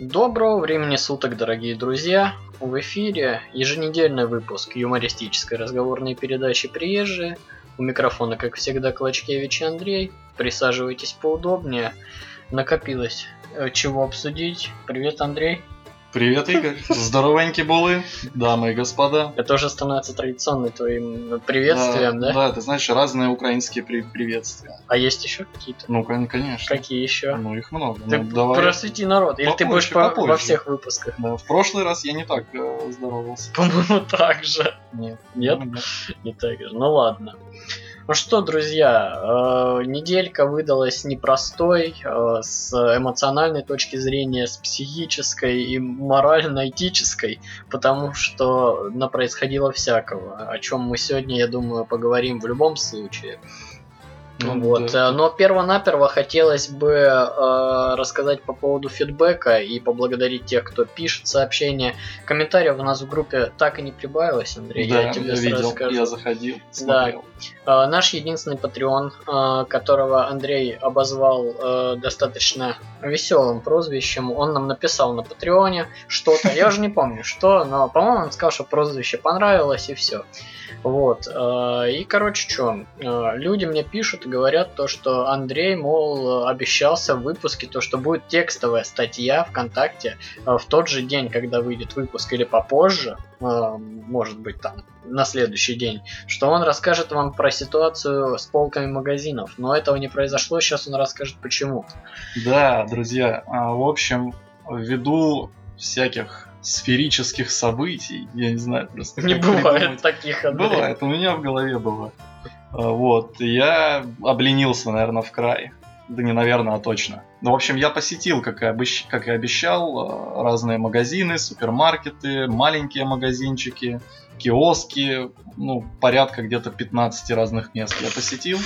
Доброго времени суток, дорогие друзья! В эфире еженедельный выпуск юмористической разговорной передачи «Приезжие». У микрофона, как всегда, Клочкиевич Андрей. Присаживайтесь поудобнее. Накопилось чего обсудить. Привет, Андрей. Привет, Игорь. Здоровенькие булы, дамы и господа. Это уже становится традиционным твоим приветствием, да? Да, ты знаешь, разные украинские приветствия. А есть еще какие-то? Ну, конечно. Какие еще? Ну, их много. Ты просвети народ, или попозже, ты будешь во всех выпусках? Да, в прошлый раз я не так здоровался. По-моему, так же. Нет? Не так же. Ну, ладно. Ну что, друзья, неделька выдалась непростой с эмоциональной точки зрения, с психической и морально-этической, потому что происходило всякого, о чем мы сегодня, я думаю, поговорим в любом случае. Вот. Да. Но перво-наперво хотелось бы рассказать по поводу фидбэка и поблагодарить тех, кто пишет сообщения. Комментариев у нас в группе так и не прибавилось, Андрей, да, я тебе видел, сразу скажу. Я заходил, смотрел. Да. Наш единственный Patreon, которого Андрей обозвал достаточно веселым прозвищем, он нам написал на Патреоне что-то, я уже не помню что, но, по-моему, он сказал, что прозвище понравилось и все. Вот. И, короче, что, люди мне пишут, говорят то, что Андрей, мол, обещался в выпуске, то, что будет текстовая статья ВКонтакте в тот же день, когда выйдет выпуск, или попозже, может быть, там, на следующий день, что он расскажет вам про ситуацию с полками магазинов. Но этого не произошло, сейчас он расскажет почему. Да, друзья, в общем, ввиду всяких сферических событий, я не знаю, просто не бывает придумать. Таких, Андрей. Бывает, у меня в голове было. Вот, я обленился, наверное, в край. Да не наверное, а точно. Ну, в общем, я посетил, как и обещал, разные магазины, супермаркеты, маленькие магазинчики, киоски, ну, порядка где-то 15 разных мест я посетил.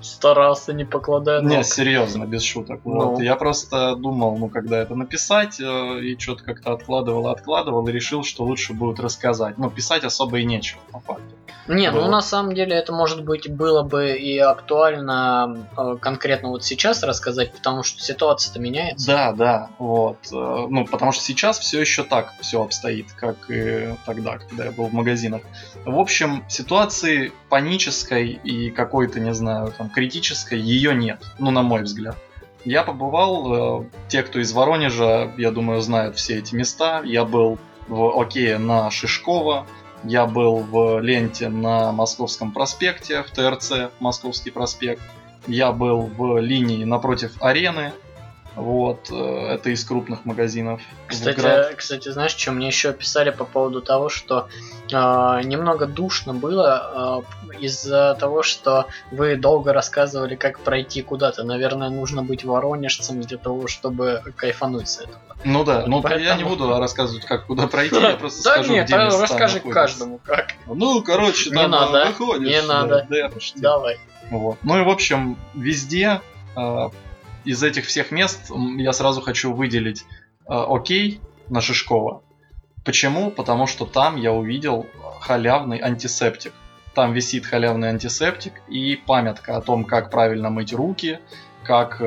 Старался, не покладая ног. Не, серьезно, без шуток. Ну. Вот. Я просто думал, ну, когда это написать, и что-то как-то откладывал, и решил, что лучше будет рассказать. Но писать особо и нечего, по факту. Не, вот. Ну, на самом деле, это, может быть, было бы и актуально конкретно вот сейчас рассказать, потому что ситуация-то меняется. Да, вот. Ну, потому что сейчас все еще так все обстоит, как и тогда, когда я был в магазинах. В общем, ситуации панической и какой-то, не знаю, там, критической, ее нет, ну, на мой взгляд. Я побывал, те, кто из Воронежа, я думаю, знают все эти места. Я был в ОКе на Шишкова, я был в Ленте на Московском проспекте, в ТРЦ Московский проспект, я был в линии напротив арены. Вот, это из крупных магазинов. Кстати, знаешь, что мне еще писали по поводу того, что немного душно было из-за того, что вы долго рассказывали, как пройти куда-то. Наверное, нужно быть воронежцем для того, чтобы кайфануть с этого. Ну да, вот, но поэтому я не буду рассказывать, как куда пройти, я просто скажу, где места находятся. Да нет, расскажи каждому, как. Ну, короче, там выходишь. Не надо, давай. Вот. Ну и, в общем, везде... Из этих всех мест я сразу хочу выделить ОК на Шишкова. Почему? Потому что там я увидел халявный антисептик. Там висит халявный антисептик и памятка о том, как правильно мыть руки, как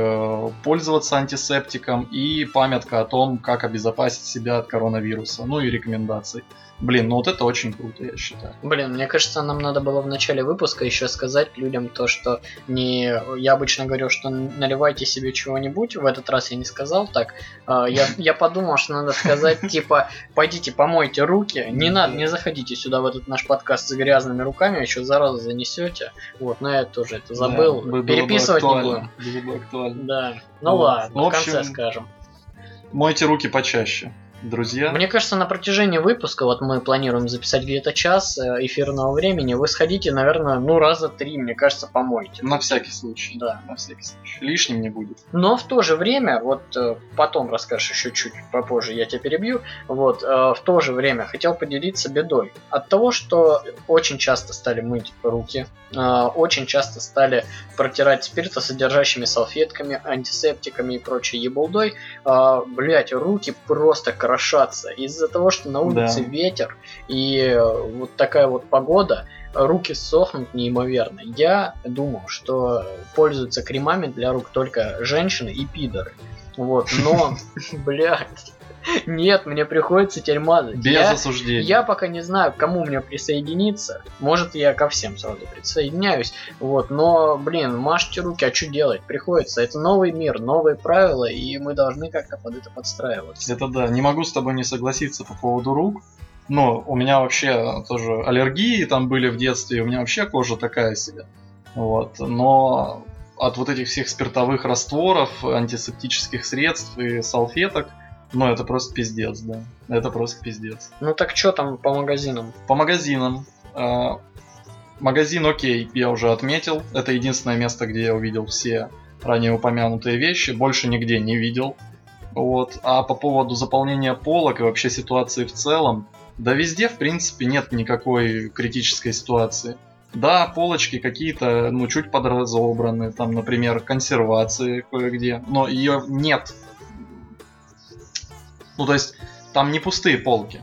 пользоваться антисептиком, и памятка о том, как обезопасить себя от коронавируса, ну и рекомендаций. Блин, ну вот это очень круто, я считаю. Блин, мне кажется, нам надо было в начале выпуска еще сказать людям то, что не... Я обычно говорю, что наливайте себе чего-нибудь, в этот раз я не сказал так. Я подумал, что надо сказать, типа, пойдите помойте руки, не надо, не заходите сюда в этот наш подкаст с грязными руками, еще заразу занесете. Вот, но я тоже это забыл, переписывать не будем. Было актуально. Да, ну ладно, в конце скажем. Мойте руки почаще. Друзья. Мне кажется, на протяжении выпуска, вот мы планируем записать где-то час эфирного времени, вы сходите, наверное, раза 3, мне кажется, помойте. На всякий случай. Да. На всякий случай. Лишним не будет. Но в то же время, вот потом расскажешь еще чуть попозже, я тебя перебью, вот в то же время хотел поделиться бедой. От того, что очень часто стали мыть руки, очень часто стали протирать спиртосодержащими салфетками, антисептиками и прочей ебалдой, блять, руки просто красные. Из-за того, что на улице ветер и вот такая вот погода, руки сохнут неимоверно. Я думал, что пользуются кремами для рук только женщины и пидоры. Вот, но, блядь, нет, мне приходится теперь мазать. Без осуждения. Я пока не знаю, к кому мне присоединиться. Может, я ко всем сразу присоединяюсь. Вот, но, блин, мажьте руки, а что делать? Приходится. Это новый мир, новые правила, и мы должны как-то под это подстраиваться. Это да, не могу с тобой не согласиться по поводу рук. Но у меня вообще тоже аллергии там были в детстве, у меня вообще кожа такая себе. Вот, но... от вот этих всех спиртовых растворов, антисептических средств и салфеток. Ну, это просто пиздец, да. Это просто пиздец. Ну, так что там по магазинам? По магазинам. Магазин «Окей», я уже отметил. Это единственное место, где я увидел все ранее упомянутые вещи. Больше нигде не видел. Вот. А по поводу заполнения полок и вообще ситуации в целом, да везде, в принципе, нет никакой критической ситуации. Да, полочки какие-то, ну, чуть подразобраны, там, например, консервации кое-где, но ее нет. Ну, то есть, там не пустые полки.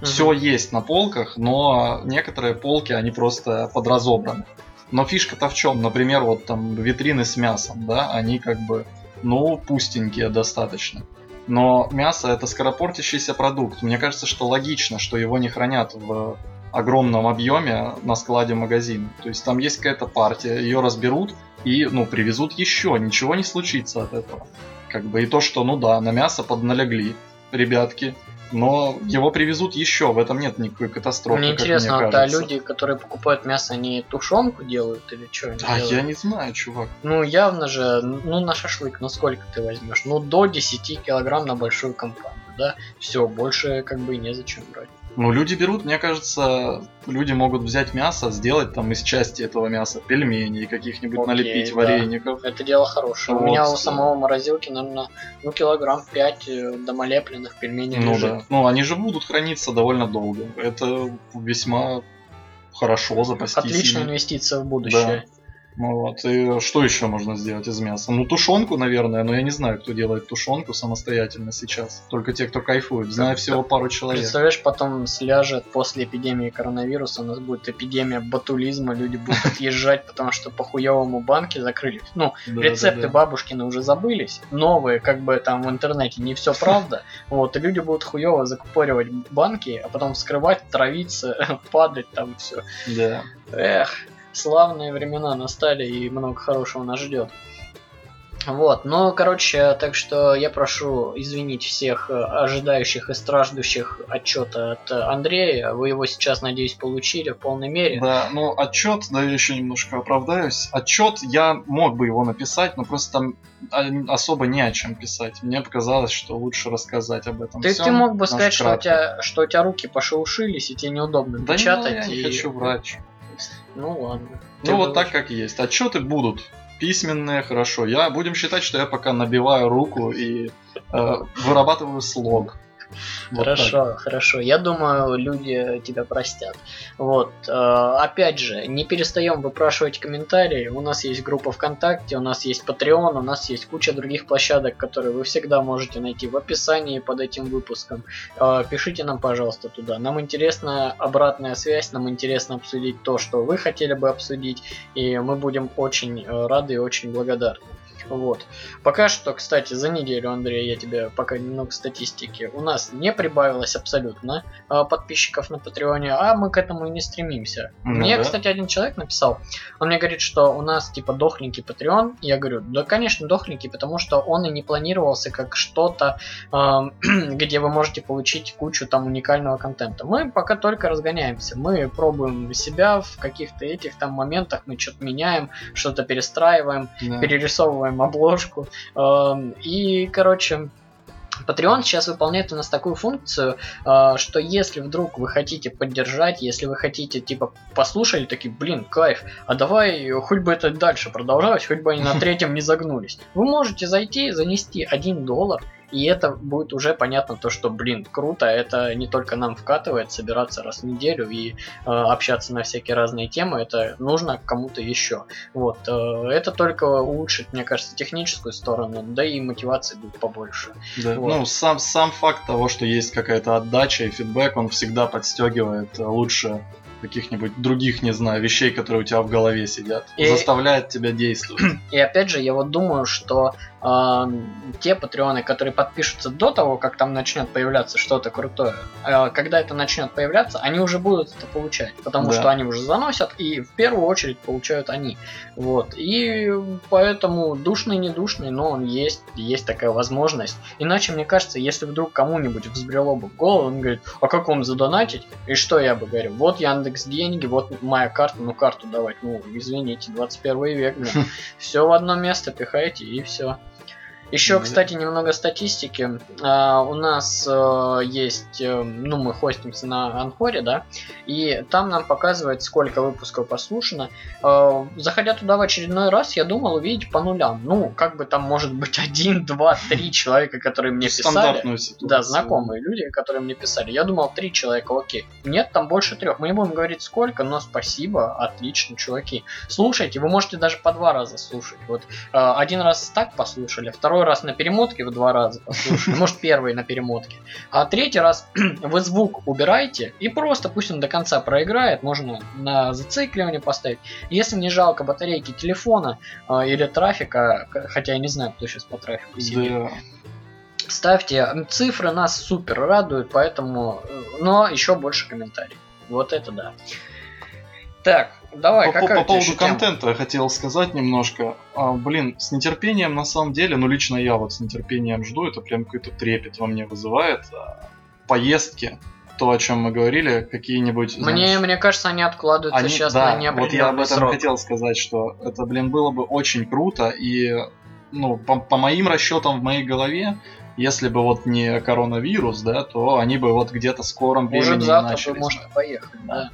Mm-hmm. Все есть на полках, но некоторые полки, они просто подразобраны. Но фишка-то в чем? Например, вот там витрины с мясом, да, они как бы, ну, пустенькие достаточно. Но мясо — это скоропортящийся продукт. Мне кажется, что логично, что его не хранят в... огромном объеме на складе магазина. То есть там есть какая-то партия, ее разберут и, ну, привезут еще. Ничего не случится от этого. Как бы и то, что, ну да, на мясо подналегли, ребятки, но его привезут еще. В этом нет никакой катастрофы. Мне интересно, мне а люди, которые покупают мясо, они тушенку делают или что? Да, делают? Я не знаю, чувак. Ну, явно же, ну, на шашлык, ну, сколько ты возьмешь? Ну, до 10 килограмм на большую компанию, да? Все, больше как бы и незачем брать. Ну, люди берут, мне кажется, люди могут взять мясо, сделать там из части этого мяса пельмени, каких-нибудь окей, налепить да. Вареников. Это дело хорошее. Вот. У меня у самого морозилки, наверное, ну, 5 килограмм домолепленных пельменей ну, лежит. Да. Ну, они же будут храниться довольно долго. Это весьма хорошо запастись. Отличная инвестиция в будущее. Да. Ну, вот. И что еще можно сделать из мяса? Ну, тушенку, наверное, но я не знаю, кто делает тушенку самостоятельно сейчас. Только те, кто кайфует. Знаю всего пару человек. Представляешь, потом сляжет после эпидемии коронавируса, у нас будет эпидемия ботулизма, люди будут отъезжать, потому что по хуевому банки закрылись. Ну, рецепты бабушкины уже забылись, новые, как бы там в интернете не все правда. Вот, и люди будут хуево закупоривать банки, а потом вскрывать, травиться, падать там все. Да. Эх. Славные времена настали, и много хорошего нас ждет. Вот, ну, короче, так что я прошу извинить всех ожидающих и страждущих отчета от Андрея. Вы его сейчас, надеюсь, получили в полной мере. Да, ну, отчет, да, я еще немножко оправдаюсь. Отчет, я мог бы его написать, но просто там особо не о чем писать. Мне показалось, что лучше рассказать об этом. Ты мог бы сказать, что у тебя руки пошелушились, и тебе неудобно печатать. Да, я не хочу врать. Ну ладно. Ну вот так как есть. Отчеты будут письменные, хорошо. Будем считать, что я пока набиваю руку и вырабатываю слог. Хорошо, вот хорошо. Я думаю, люди тебя простят. Вот. Опять же, не перестаем выпрашивать комментарии. У нас есть группа ВКонтакте, у нас есть Patreon, у нас есть куча других площадок, которые вы всегда можете найти в описании под этим выпуском. Пишите нам, пожалуйста, туда. Нам интересна обратная связь, нам интересно обсудить то, что вы хотели бы обсудить, и мы будем очень рады и очень благодарны. Вот. Пока что, кстати, за неделю, Андрей, я тебе пока немного статистики. У нас не прибавилось абсолютно подписчиков на Патреоне, а мы к этому и не стремимся. Мне, кстати, один человек написал, он мне говорит, что у нас типа дохленький Патреон. Я говорю, да, конечно, дохленький, потому что он и не планировался как что-то, где вы можете получить кучу там уникального контента. Мы пока только разгоняемся, мы пробуем себя в каких-то этих там моментах, мы что-то меняем, что-то перестраиваем, перерисовываем обложку. И, короче, Patreon сейчас выполняет у нас такую функцию, что если вдруг вы хотите поддержать, если вы хотите, типа, послушали, такие, блин, кайф, а давай хоть бы это дальше продолжалось, хоть бы они на третьем не загнулись. Вы можете зайти, занести $1, и это будет уже понятно то, что, блин, круто, это не только нам вкатывает, собираться раз в неделю и общаться на всякие разные темы, это нужно кому-то еще. Вот, это только улучшит, мне кажется, техническую сторону, да и мотивации будет побольше. Да. Вот. Ну, сам факт того, что есть какая-то отдача и фидбэк, он всегда подстегивает лучше каких-нибудь других, не знаю, вещей, которые у тебя в голове сидят, и заставляет тебя действовать. И опять же, я вот думаю, что те патреоны, которые подпишутся до того, как там начнет появляться что-то крутое, когда это начнет появляться, они уже будут это получать, потому что они уже заносят, и в первую очередь получают они. Вот. И поэтому душный, не душный, но он есть, есть такая возможность. Иначе, мне кажется, если вдруг кому-нибудь взбрело бы в голову, он говорит, а как вам задонатить? И что я бы говорю? Вот Яндекс.Деньги, вот моя карта, ну карту давать, ну извините, 21 век, ну, все в одно место пихайте и все. Еще, кстати, немного статистики. У нас есть, ну, мы хостимся на Анкоре, да, и там нам показывает, сколько выпусков послушано. Заходя туда в очередной раз, я думал увидеть по нулям. Ну, как бы там может быть 1, 2, 3 человека, которые мне писали. Да, знакомые люди, которые мне писали. Я думал 3 человека, окей. Нет, там больше 3. Мы не будем говорить сколько, но спасибо, отлично, чуваки. Слушайте, вы можете даже по 2 раза слушать. Вот один раз так послушали, второй раз на перемотке в 2 раза послушайте, может первый на перемотке, а третий раз вы звук убираете и просто пусть он до конца проиграет, можно на зацикливание поставить. Если не жалко батарейки телефона или трафика, хотя я не знаю, кто сейчас по трафику сидит. Да. Ставьте, цифры нас супер радуют, поэтому, но еще больше комментариев. Вот это да. Так, давай, по поводу контента я хотел сказать немножко. Блин, с нетерпением, на самом деле, ну лично я вот с нетерпением жду, это прям какой-то трепет во мне вызывает. Поездки, то, о чем мы говорили, какие-нибудь... Мне кажется, они откладываются сейчас на неопределенный срок. Да, вот я об этом хотел сказать, что это, блин, было бы очень круто, и, ну, по моим расчетам в моей голове, если бы вот не коронавирус, да, то они бы вот где-то в скором времени начались. Уже завтра бы, может, поехали, да.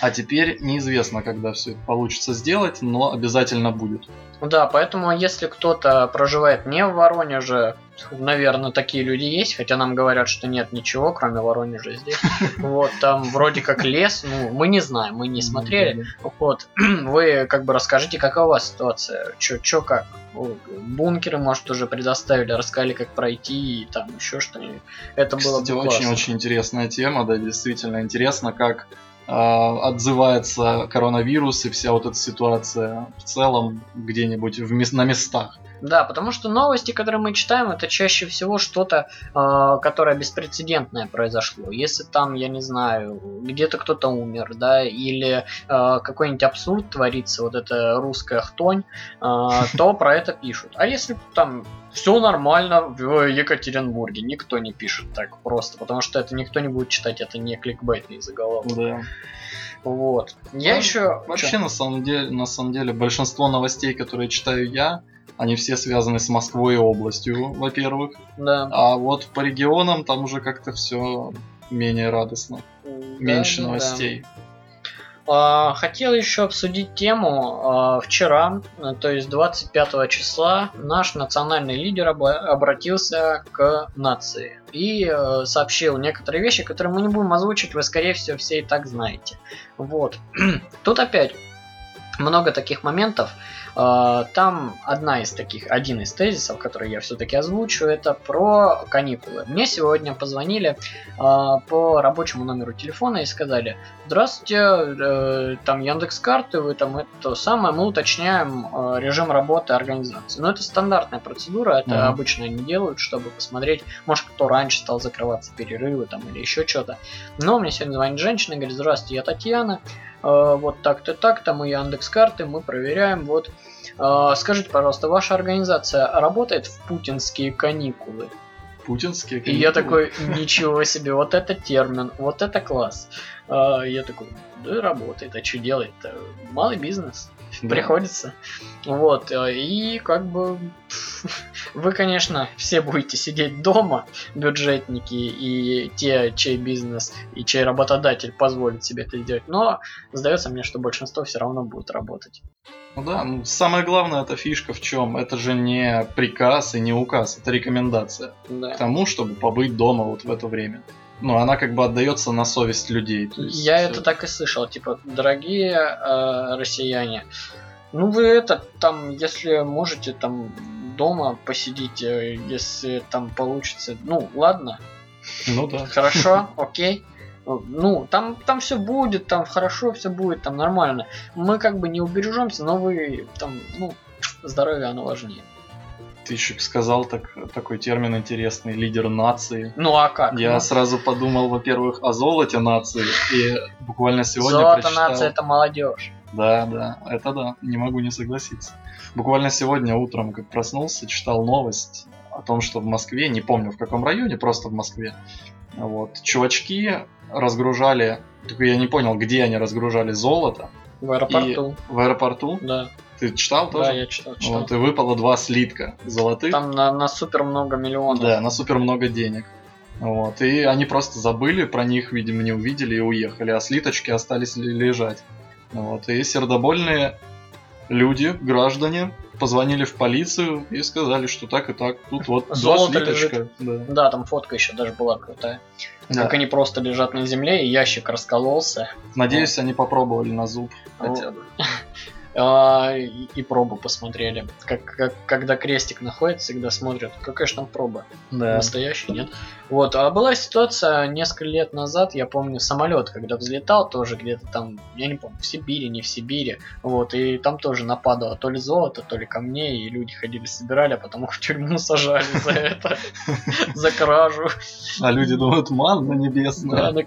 А теперь неизвестно, когда все это получится сделать, но обязательно будет. Да, поэтому если кто-то проживает не в Воронеже, наверное, такие люди есть, хотя нам говорят, что нет ничего, кроме Воронежа здесь. Вот, там вроде как лес, ну, мы не знаем, мы не смотрели. Вот, вы как бы расскажите, какая у вас ситуация, чё как. Бункеры, может, уже предоставили, рассказали, как пройти и там еще что-нибудь. Это было бы классно. Очень-очень интересная тема, да, действительно интересно, как отзывается коронавирус и вся вот эта ситуация в целом где-нибудь на местах. Да, потому что новости, которые мы читаем, это чаще всего что-то, которое беспрецедентное произошло. Если там, я не знаю, где-то кто-то умер, да, или какой-нибудь абсурд творится, вот эта русская хтонь, то про это пишут. А если там все нормально в Екатеринбурге, никто не пишет так просто, потому что это никто не будет читать, это не кликбейтный заголовок. Да. Вот. Я еще... Вообще, на самом деле, большинство новостей, которые читаю я, они все связаны с Москвой и областью, во-первых. Да. А вот по регионам там уже как-то все менее радостно. Да, меньше новостей. Да. Хотел еще обсудить тему. Вчера, то есть 25 числа, наш национальный лидер обратился к нации и сообщил некоторые вещи, которые мы не будем озвучивать, вы, скорее всего, все и так знаете. Вот. Тут опять много таких моментов. Там один из тезисов, который я все-таки озвучу, это про каникулы. Мне сегодня позвонили по рабочему номеру телефона и сказали: здравствуйте, там Яндекс.Карты, вы там это самое, мы уточняем режим работы организации. Но это стандартная процедура, это обычно они делают, чтобы посмотреть, может, кто раньше стал закрываться, перерывы там или еще что-то. Но мне сегодня звонит женщина и говорит: здравствуйте, я Татьяна, вот так-то, так-то, мы Яндекс.Карты, мы проверяем, вот. Скажите, пожалуйста, ваша организация работает в путинские каникулы? Путинские каникулы? И я такой: ничего себе, вот это термин, вот это класс. Я такой: да работает, а что делать-то? Малый бизнес, да. Приходится. Вот, и как бы вы, конечно, все будете сидеть дома, бюджетники и те, чей бизнес и чей работодатель позволит себе это сделать, но сдается мне, что большинство все равно будет работать. Ну да, самое главное, это фишка в чем? Это же не приказ и не указ, это рекомендация, да, к тому, чтобы побыть дома вот в это время. Ну, она как бы отдается на совесть людей. То есть я это так и слышал, типа: дорогие россияне, ну вы это, там, если можете, там, дома посидите, если там получится, ну, ладно. Ну да. Хорошо, окей. Ну, там все будет, там хорошо все будет, там нормально. Мы как бы не убережемся, но вы там, здоровье, оно важнее. Ты еще сказал такой термин интересный, лидер нации. Ну а как? Я сразу подумал, во-первых, о золоте нации, и буквально сегодня золото прочитал... нация — это молодежь. Да, это да, не могу не согласиться. Буквально сегодня утром, как проснулся, читал новость о том, что в Москве, не помню в каком районе, просто в Москве, чувачки разгружали, только я не понял, где они разгружали золото. В аэропорту. И в аэропорту? Да. Ты читал тоже? Да, я читал. Вот, и выпало 2 слитка золотых. Там на супер много миллионов. Да, на супер много денег. Вот, и они просто забыли про них, видимо, не увидели и уехали, а слиточки остались лежать. Вот, и сердобольные люди, граждане, позвонили в полицию и сказали, что так и так, тут вот 2 слиточка. Да, там фотка еще даже была крутая. Да. Как они просто лежат на земле, и ящик раскололся. Надеюсь, они попробовали на зуб хотя бы. И пробу посмотрели. Когда крестик находит, всегда смотрят, какая же там проба. Да. Настоящая, нет? Вот. А была ситуация несколько лет назад, я помню, самолет, когда взлетал, тоже где-то там, я не помню, в Сибири, не в Сибири. Вот. И там тоже нападало то ли золото, то ли камней, и люди ходили, собирали, а потом их в тюрьму сажали за это, за кражу. А люди думают, манна небесная. Да,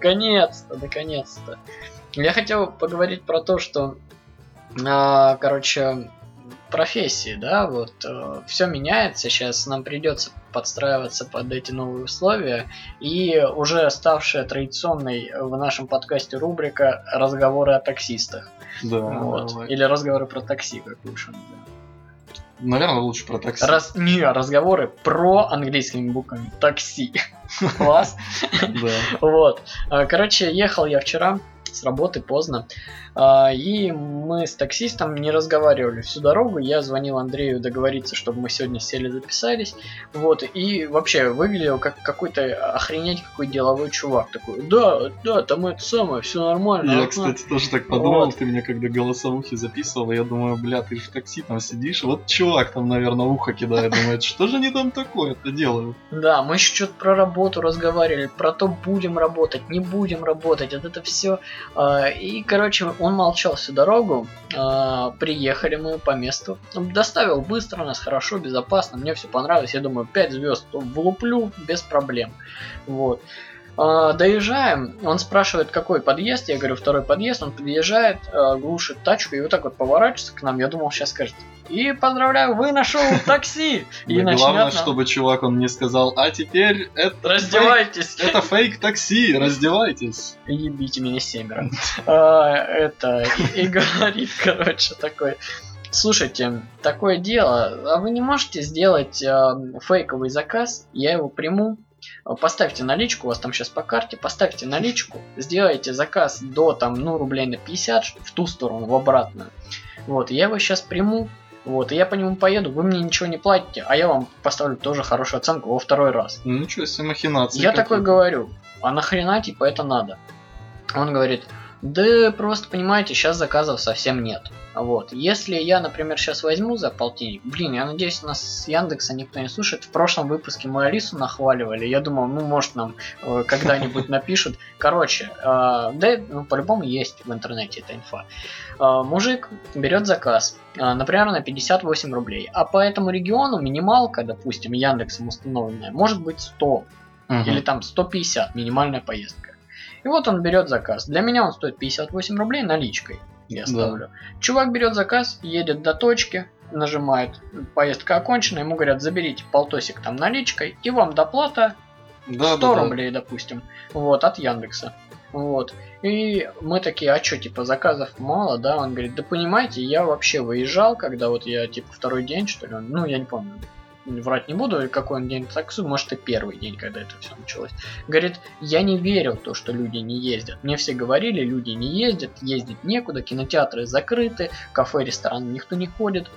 наконец-то. Я хотел поговорить про то, что профессии, да, вот, все меняется сейчас, нам придется подстраиваться под эти новые условия, и уже ставшая традиционной в нашем подкасте рубрика «Разговоры о таксистах». Да, вот. Или «Разговоры про такси», как лучше называется. Наверное, лучше про такси. Разговоры про английскими буквами «такси». Класс. Вот. Ехал я вчера с работы поздно, и мы с таксистом не разговаривали всю дорогу. Я звонил Андрею договориться, чтобы мы сегодня сели, записались. Вот, и вообще выглядел как какой-то какой деловой чувак такой. Да, там это самое, все нормально. Я, кстати, тоже так подумал, вот. Ты меня когда голосовухи записывал, я думаю, ты же в такси там сидишь, вот чувак там, наверное, ухо кидает, думает, что же они там такое-то делают. Да, мы еще что-то про работу разговаривали, про то, будем работать, не будем работать, вот это все. И, он молчал всю дорогу. Приехали мы по месту. Доставил быстро нас, хорошо, безопасно. Мне все понравилось. Я думаю, 5 звезд влуплю без проблем. Вот. Доезжаем. Он спрашивает, какой подъезд. Я говорю, 2-й подъезд. Он подъезжает, глушит тачку и вот так вот поворачивается к нам. Я думал, сейчас скажет: и поздравляю, вы нашел такси! И главное, чтобы чувак он не сказал: а теперь это... Раздевайтесь! Это фейк такси, раздевайтесь! Ебите меня семеро. И говорит, такой: слушайте, такое дело, а вы не можете сделать фейковый заказ? Я его приму. Поставьте наличку, у вас там сейчас по карте, поставьте наличку, сделайте заказ до рублей на 50 в ту сторону, в обратную. Вот, я его сейчас приму, вот, и я по нему поеду, вы мне ничего не платите, а я вам поставлю тоже хорошую оценку во 2-й раз. Ничего себе махинации. Я такой говорю: а нахрена типа это надо? Он говорит: да просто, понимаете, сейчас заказов совсем нет. Вот, если я, например, сейчас возьму за полтинник, я надеюсь, нас с Яндекса никто не слушает, в прошлом выпуске мы Алису нахваливали, я думал, может нам когда-нибудь напишут, по-любому есть в интернете эта инфа. Мужик берет заказ, например, на 58 рублей, а по этому региону минималка, допустим, Яндексом установленная, может быть 100 или 150, минимальная поездка. И вот он берет заказ. Для меня он стоит 58 рублей наличкой. Я ставлю. Да. Чувак берет заказ, едет до точки, нажимает, поездка окончена, ему говорят: заберите полтосик наличкой, и вам доплата 100 рублей, допустим, вот, от Яндекса. Вот. И мы такие: а что, заказов мало, да? Он говорит: да понимаете, я вообще выезжал, когда я 2-й день, что ли, я не помню. Врать не буду, какой он день таксу, может и 1-й день, когда это все началось. Говорит: я не верил в то, что люди не ездят. Мне все говорили, люди не ездят, ездить некуда, кинотеатры закрыты, кафе, рестораны никто не ходит,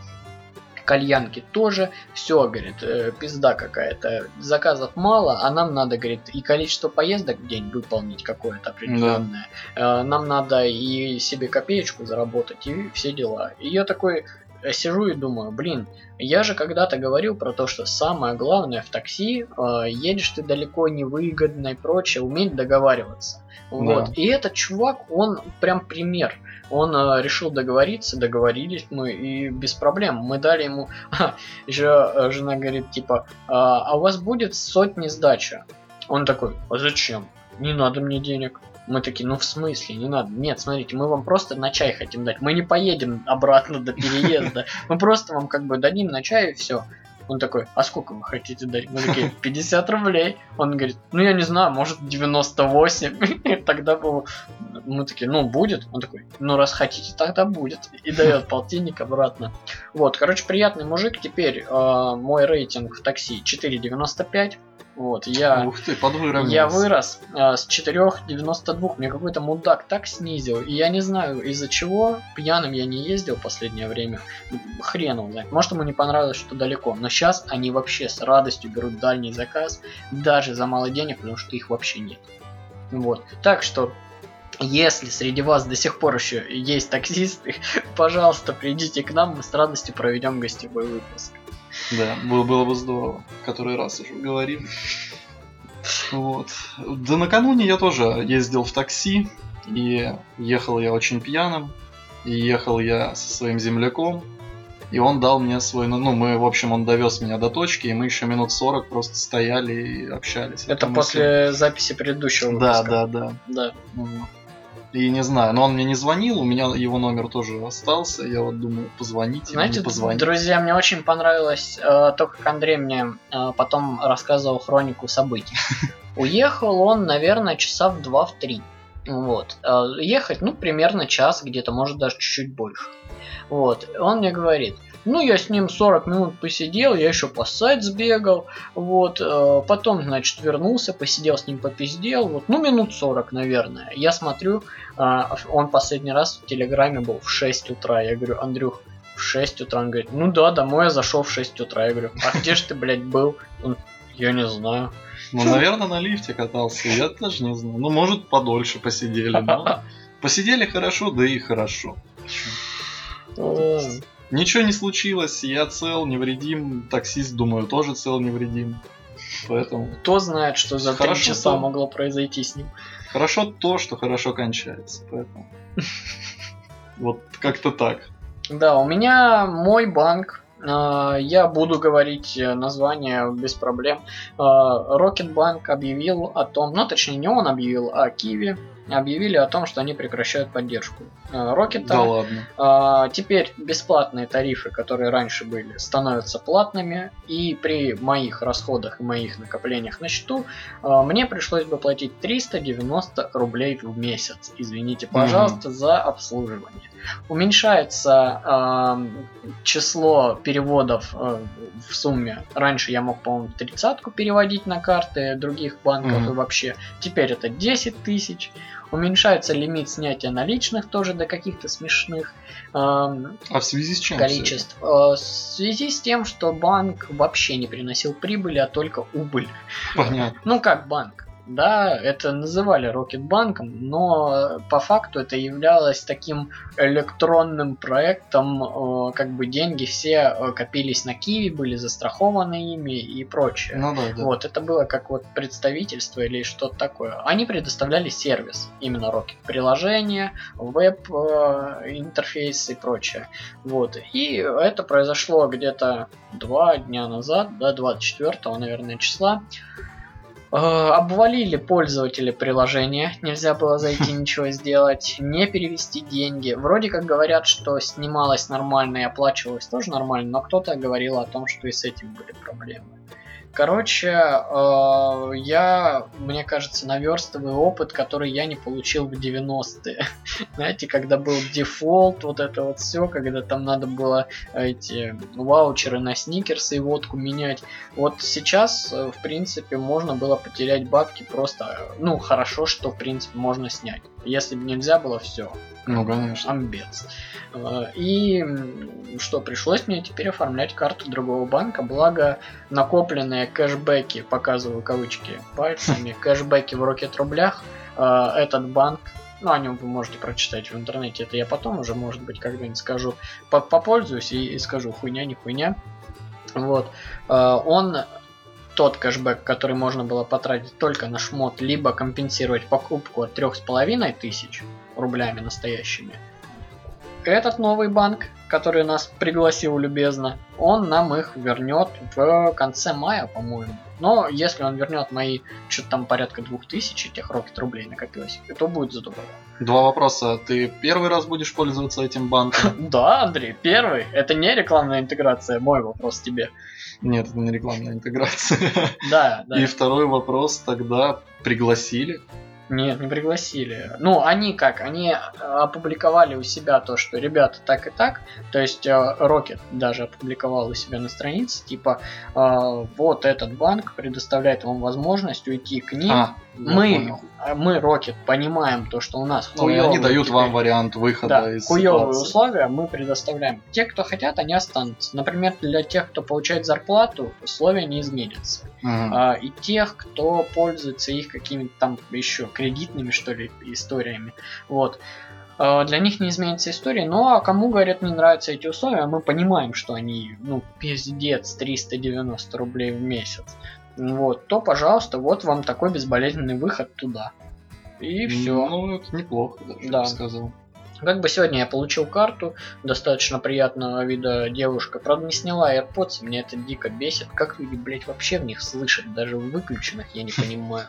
кальянки тоже. Все, говорит, пизда какая-то, заказов мало, а нам надо, говорит, и количество поездок в день выполнить какое-то определенное. Да. Нам надо и себе копеечку заработать, и все дела. И я такой... я сижу и думаю, блин, я же когда-то говорил про то, что самое главное в такси, едешь ты далеко, невыгодно и прочее, уметь договариваться. Да. Вот. И этот чувак, он прям пример. Он решил договориться, договорились мы, и без проблем. Мы дали ему... Жена говорит, типа, а у вас будет 100 сдача? Он такой, а зачем? Не надо мне денег. Мы такие, ну в смысле, не надо. Нет, смотрите, мы вам просто на чай хотим дать. Мы не поедем обратно до переезда. Мы просто вам как бы дадим на чай и все. Он такой, а сколько вы хотите дать? Мы такие, 50 рублей. Он говорит, ну я не знаю, может 98. Тогда было... Мы такие, ну будет. Он такой, ну раз хотите, тогда будет. И дает полтинник обратно. Вот, короче, приятный мужик. Теперь мой рейтинг в такси 4,95. Вот, я вырос с 4,92. Мне какой-то мудак так снизил. И я не знаю, из-за чего. Пьяным я не ездил в последнее время. Хрен его знает. Может, ему не понравилось, что далеко. Но сейчас они вообще с радостью берут дальний заказ. Даже за мало денег, потому что их вообще нет. Вот. Так что, если среди вас до сих пор еще есть таксисты, пожалуйста, придите к нам. Мы с радостью проведем гостевой выпуск. Да, было бы здорово. Который раз уже говорим. Вот. Да накануне я тоже ездил в такси. И ехал я очень пьяным. И ехал я со своим земляком. И он дал мне свой... Ну, мы, в общем, он довез меня до точки. И мы еще минут 40 просто стояли и общались. Это после записи предыдущего выпуска. Да. Угу. И не знаю, но он мне не звонил, у меня его номер тоже остался, я вот думаю, позвонить ему, не позвонить. Друзья, мне очень понравилось то, как Андрей мне потом рассказывал хронику событий. Уехал он, наверное, часа в 2-3. Вот. Ехать, ну, примерно час где-то, может, даже чуть-чуть больше. Вот. Он мне говорит, ну, я с ним 40 минут посидел, я еще по сайту сбегал, вот, потом, значит, вернулся, посидел с ним, попиздел, вот, ну, минут 40, наверное. Я смотрю, он последний раз в Телеграме был в 6 утра, я говорю, Андрюх, в 6 утра? Он говорит, ну да, домой я зашел в 6 утра, я говорю, а где ж ты, блядь, был? Он, я не знаю. Ну, наверное, на лифте катался, я тоже не знаю. Ну, может, подольше посидели, но посидели хорошо, да и хорошо. Ничего не случилось, я цел, невредим, таксист, думаю, тоже цел, невредим. Поэтому... Кто знает, что за 3 часа могло произойти с ним. Хорошо то, что хорошо кончается, поэтому... Вот как-то так. Да, у меня мой банк. Я буду говорить название без проблем. Рокетбанк объявил о том, ну точнее не он объявил, а Киви объявили о том, что они прекращают поддержку Рокета. Да ладно. Теперь бесплатные тарифы, которые раньше были, становятся платными, и при моих расходах и моих накоплениях на счету мне пришлось бы платить 390 рублей в месяц. Извините, пожалуйста, за обслуживание. Уменьшается число переводов в сумме. Раньше я мог, по-моему, 30-ку переводить на карты других банков и вообще. Теперь это 10 тысяч. Уменьшается лимит снятия наличных тоже до каких-то смешных в связи с чем количеств. В связи с тем, что банк вообще не приносил прибыли, а только убыль. Понятно. Ну как банк? Да, это называли Рокетбанком, но по факту это являлось таким электронным проектом, как бы деньги все копились на Киви, были застрахованы ими и прочее. Ну, да. Вот, это было как вот представительство или что-то такое. Они предоставляли сервис, именно Рокет, приложение, веб-интерфейс и прочее. Вот, и это произошло где-то 2 дня назад, да, 24-го, наверное, числа. Обвалили пользователи приложения, нельзя было зайти, ничего сделать, не перевести деньги. Вроде как говорят, что снималось нормально и оплачивалось тоже нормально, но кто-то говорил о том, что и с этим были проблемы. Короче, я, мне кажется, наверстываю опыт, который я не получил в 90-е. Знаете, когда был дефолт, вот это вот все, когда там надо было эти ваучеры на сникерсы и водку менять. Вот сейчас, в принципе, можно было потерять бабки просто... Ну, хорошо, что, в принципе, можно снять. Если бы нельзя было, все. Ну, конечно. Амбец. И что, пришлось мне теперь оформлять карту другого банка, благо накопленные кэшбэки, показываю кавычки пальцами, кэшбэки в Рокет рублях, этот банк Ну, о нем вы можете прочитать в интернете, это я потом уже, может быть, когда-нибудь скажу, попользуюсь и скажу, хуйня, не хуйня. Вот. Он тот кэшбэк, который можно было потратить только на шмот, либо компенсировать покупку от 3500 рублями настоящими. Этот новый банк, который нас пригласил любезно, он нам их вернет в конце мая, по-моему. Но если он вернет мои, что-то там порядка 2000 тех рокет рублей накопилось, то будет здорово. Два вопроса. Ты первый раз будешь пользоваться этим банком? Да, Андрей, первый. Это не рекламная интеграция, мой вопрос тебе. Нет, это не рекламная интеграция. Да. И второй вопрос, тогда пригласили? Нет, не пригласили. Ну, они как? Они опубликовали у себя то, что ребята так и так. То есть, Rocket даже опубликовал у себя на странице, типа, вот этот банк предоставляет вам возможность уйти к ним. Мы, Rocket, понимаем то, что у нас хуёвые... Они дают теперь вам вариант выхода из ситуации. Да, хуёвые условия мы предоставляем. Те, кто хотят, они останутся. Например, для тех, кто получает зарплату, условия не изменятся. И тех, кто пользуется их какими-то там еще кредитными, что ли, историями. Вот. Для них не изменится история, но кому, говорят, не нравятся эти условия, мы понимаем, что они, ну, пиздец, 390 рублей в месяц. Вот, то, пожалуйста, вот вам такой безболезненный выход туда. И все. Ну, это неплохо, даже, да, я бы сказал. Как бы сегодня я получил карту, достаточно приятного вида девушка. Правда, не сняла AirPods, меня это дико бесит. Как люди, блять, вообще в них слышат, даже в выключенных, я не понимаю.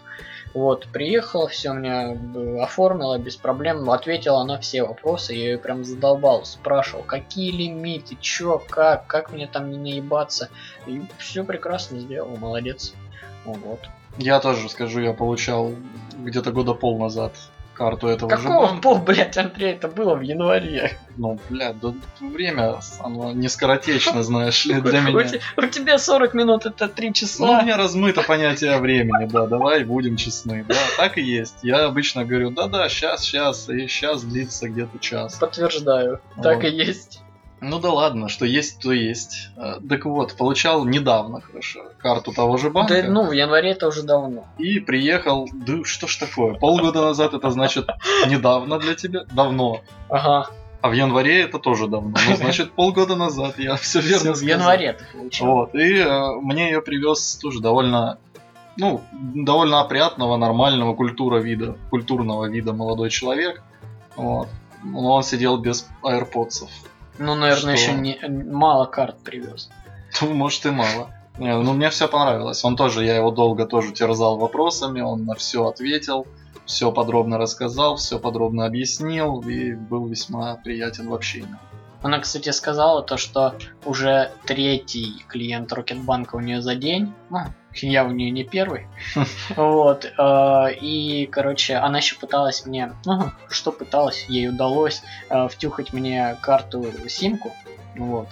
Вот, приехала, все меня оформила без проблем, ответила на все вопросы, я ее прям задолбал, спрашивал, какие лимиты, че, как мне там не наебаться. И все прекрасно сделал, молодец. Вот. Я тоже скажу, я получал где-то года пол назад карту этого же банка. Какого пол, блядь, Андрей, это было в январе? Ну, блядь, да, время, оно нескоротечно, знаешь ли, для меня. У тебя 40 минут, это 3 часа. Ну, у меня размыто понятие времени, да, давай будем честны, да, так и есть. Я обычно говорю, да-да, сейчас, и сейчас длится где-то час. Подтверждаю, вот. Так и есть. Ну да ладно, что есть, то есть. Так вот, получал недавно, хорошо, карту того же банка. Да, ну, в январе это уже давно. И приехал, да что ж такое, полгода назад это значит недавно для тебя, давно. Ага. А в январе это тоже давно, ну, значит полгода назад, я все верно сказал. В январе ты получил. Вот, и мне ее привез тоже довольно опрятного, нормального культурного вида молодой человек. Вот. Но он сидел без AirPods'ов. Ну, наверное, что? Еще не мало карт привез. Может и мало. Но мне все понравилось. Я его долго тоже терзал вопросами, он на все ответил, все подробно рассказал, все подробно объяснил и был весьма приятен в общении. Она, кстати, сказала то, что уже третий клиент Рокетбанка у нее за день. Я у нее не первый. Вот. И, короче, она еще пыталась мне... ей удалось втюхать мне карту симку. Вот.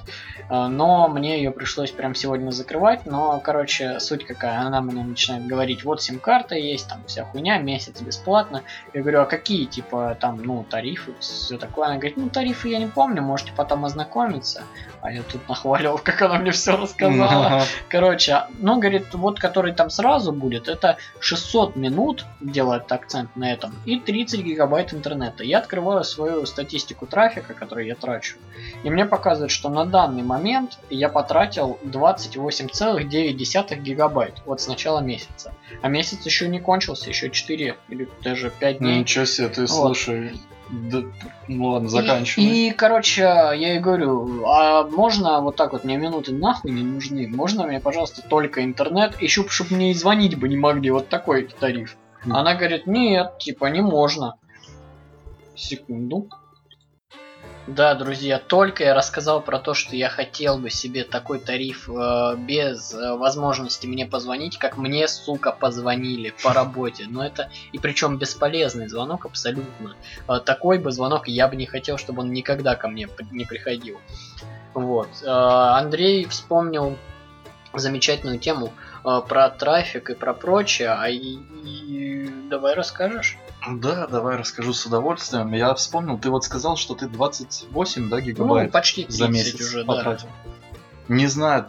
Но мне ее пришлось прям сегодня закрывать. Но, короче, суть какая. Она мне начинает говорить, вот сим-карта есть, там вся хуйня, месяц бесплатно. Я говорю, а какие, типа, там, тарифы, все такое. Она говорит, тарифы я не помню, можете потом ознакомиться. А я тут нахваливал, как она мне все рассказала. Короче, говорит, вот который там сразу будет, это 600 минут, делает акцент на этом, и 30 гигабайт интернета. Я открываю свою статистику трафика, который я трачу. И мне показывает, что на данный момент я потратил 28,9 гигабайт вот с начала месяца. А месяц еще не кончился, еще 4 или даже 5 дней. Ничего себе, ты слушай. Да, ладно, заканчивай. И, короче, я ей говорю, а можно вот так вот, мне минуты нахуй не нужны, можно мне, пожалуйста, только интернет, еще, чтобы мне и звонить бы не могли, вот такой тариф. Она говорит, нет, типа, не можно. Секунду. Да, друзья, только я рассказал про то, что я хотел бы себе такой тариф без возможности мне позвонить, как мне, сука, позвонили по работе. Но это, и причем бесполезный звонок абсолютно. Такой бы звонок я бы не хотел, чтобы он никогда ко мне не приходил. Вот. Андрей вспомнил замечательную тему про трафик и про прочее. Давай расскажешь? Да, давай расскажу с удовольствием. Я вспомнил, ты вот сказал, что ты 28, да, гигабайт почти 30 за месяц уже потратил. Да. Не знаю,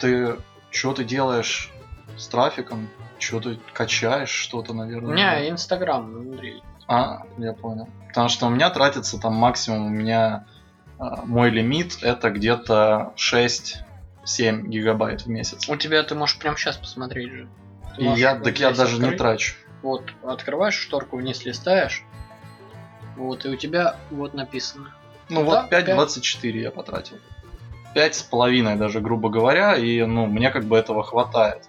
что ты делаешь с трафиком, что ты качаешь что-то, наверное. У меня Инстаграм, Андрей. А, я понял. Потому что у меня тратится там максимум, у меня мой лимит это где-то 6-7 гигабайт в месяц. У тебя ты можешь прямо сейчас посмотреть же. И я, так я даже не трачу. Вот, открываешь шторку, вниз листаешь, вот, и у тебя вот написано. Ну да, вот 5.24 я потратил. 5.5 даже, грубо говоря, и ну, мне как бы этого хватает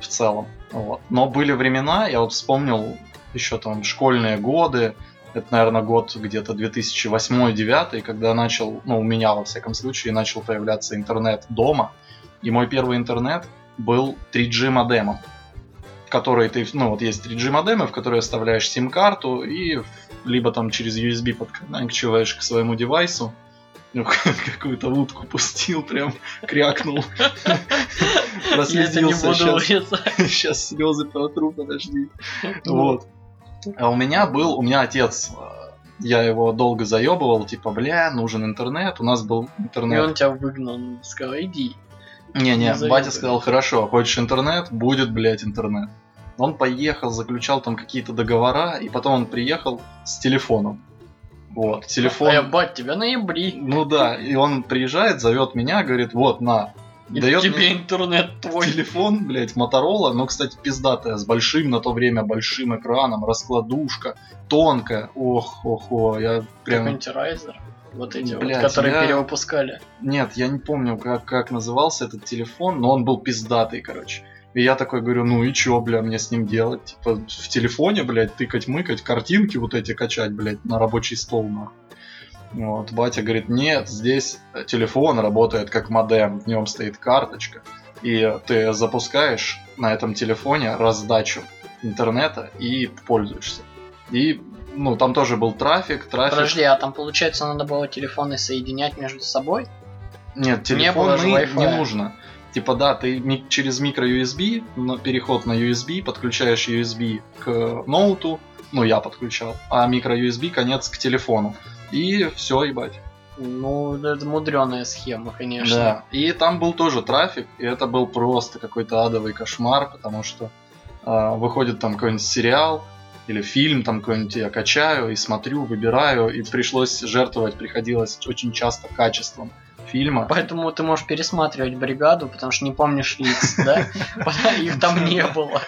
в целом. Вот. Но были времена, я вот вспомнил еще там школьные годы, это, наверное, год где-то 2008-2009, когда начал, ну, у меня, во всяком случае, начал появляться интернет дома. И мой первый интернет был 3G модемом, в который ты, ну, вот есть 3G модемы, в которые вставляешь сим-карту и либо там через USB подключаешь к своему девайсу. Ну, какую-то утку пустил, прям крякнул. Прослезился. Сейчас слезы протру, подожди. Вот. А у меня отец, я его долго заебывал, типа, бля, нужен интернет, у нас был интернет. И он тебя выгнал, сказал, иди. Не-не, батя сказал, хорошо, хочешь интернет, будет, блядь, интернет. Он поехал, заключал там какие-то договора, и потом он приехал с телефоном. Вот, телефон... А я, бать, тебя наебри. Ну да, и он приезжает, зовет меня, говорит, вот, на. И дает тебе мне... интернет твой. Телефон, блядь, Моторола, ну, кстати, пиздатая, с большим на то время большим экраном, раскладушка, тонкая, ох, я прям... Как антирайзер, вот эти, блядь, вот, которые перевыпускали. Нет, я не помню, как назывался этот телефон, но он был пиздатый, короче. И я такой говорю, ну и чё, бля, мне с ним делать? Типа, в телефоне, блядь, тыкать-мыкать, картинки вот эти качать, блядь, на рабочий стол, нахуй. Вот, батя говорит, нет, здесь телефон работает как модем, в нем стоит карточка, и ты запускаешь на этом телефоне раздачу интернета и пользуешься. И, ну, там тоже был трафик. Подожди, а там, получается, надо было телефоны соединять между собой? Нет, телефоны не нужно. Типа, да, ты через микро-USB, переход на USB, подключаешь USB к ноуту, ну, я подключал, а микро-USB конец к телефону. И все, ебать. Ну, это мудреная схема, конечно. Да, и там был тоже трафик, и это был просто какой-то адовый кошмар, потому что выходит там какой-нибудь сериал или фильм, там какой-нибудь я качаю и смотрю, выбираю, и приходилось очень часто качеством фильма. Поэтому ты можешь пересматривать «Бригаду», потому что не помнишь лиц, да? Их там не было.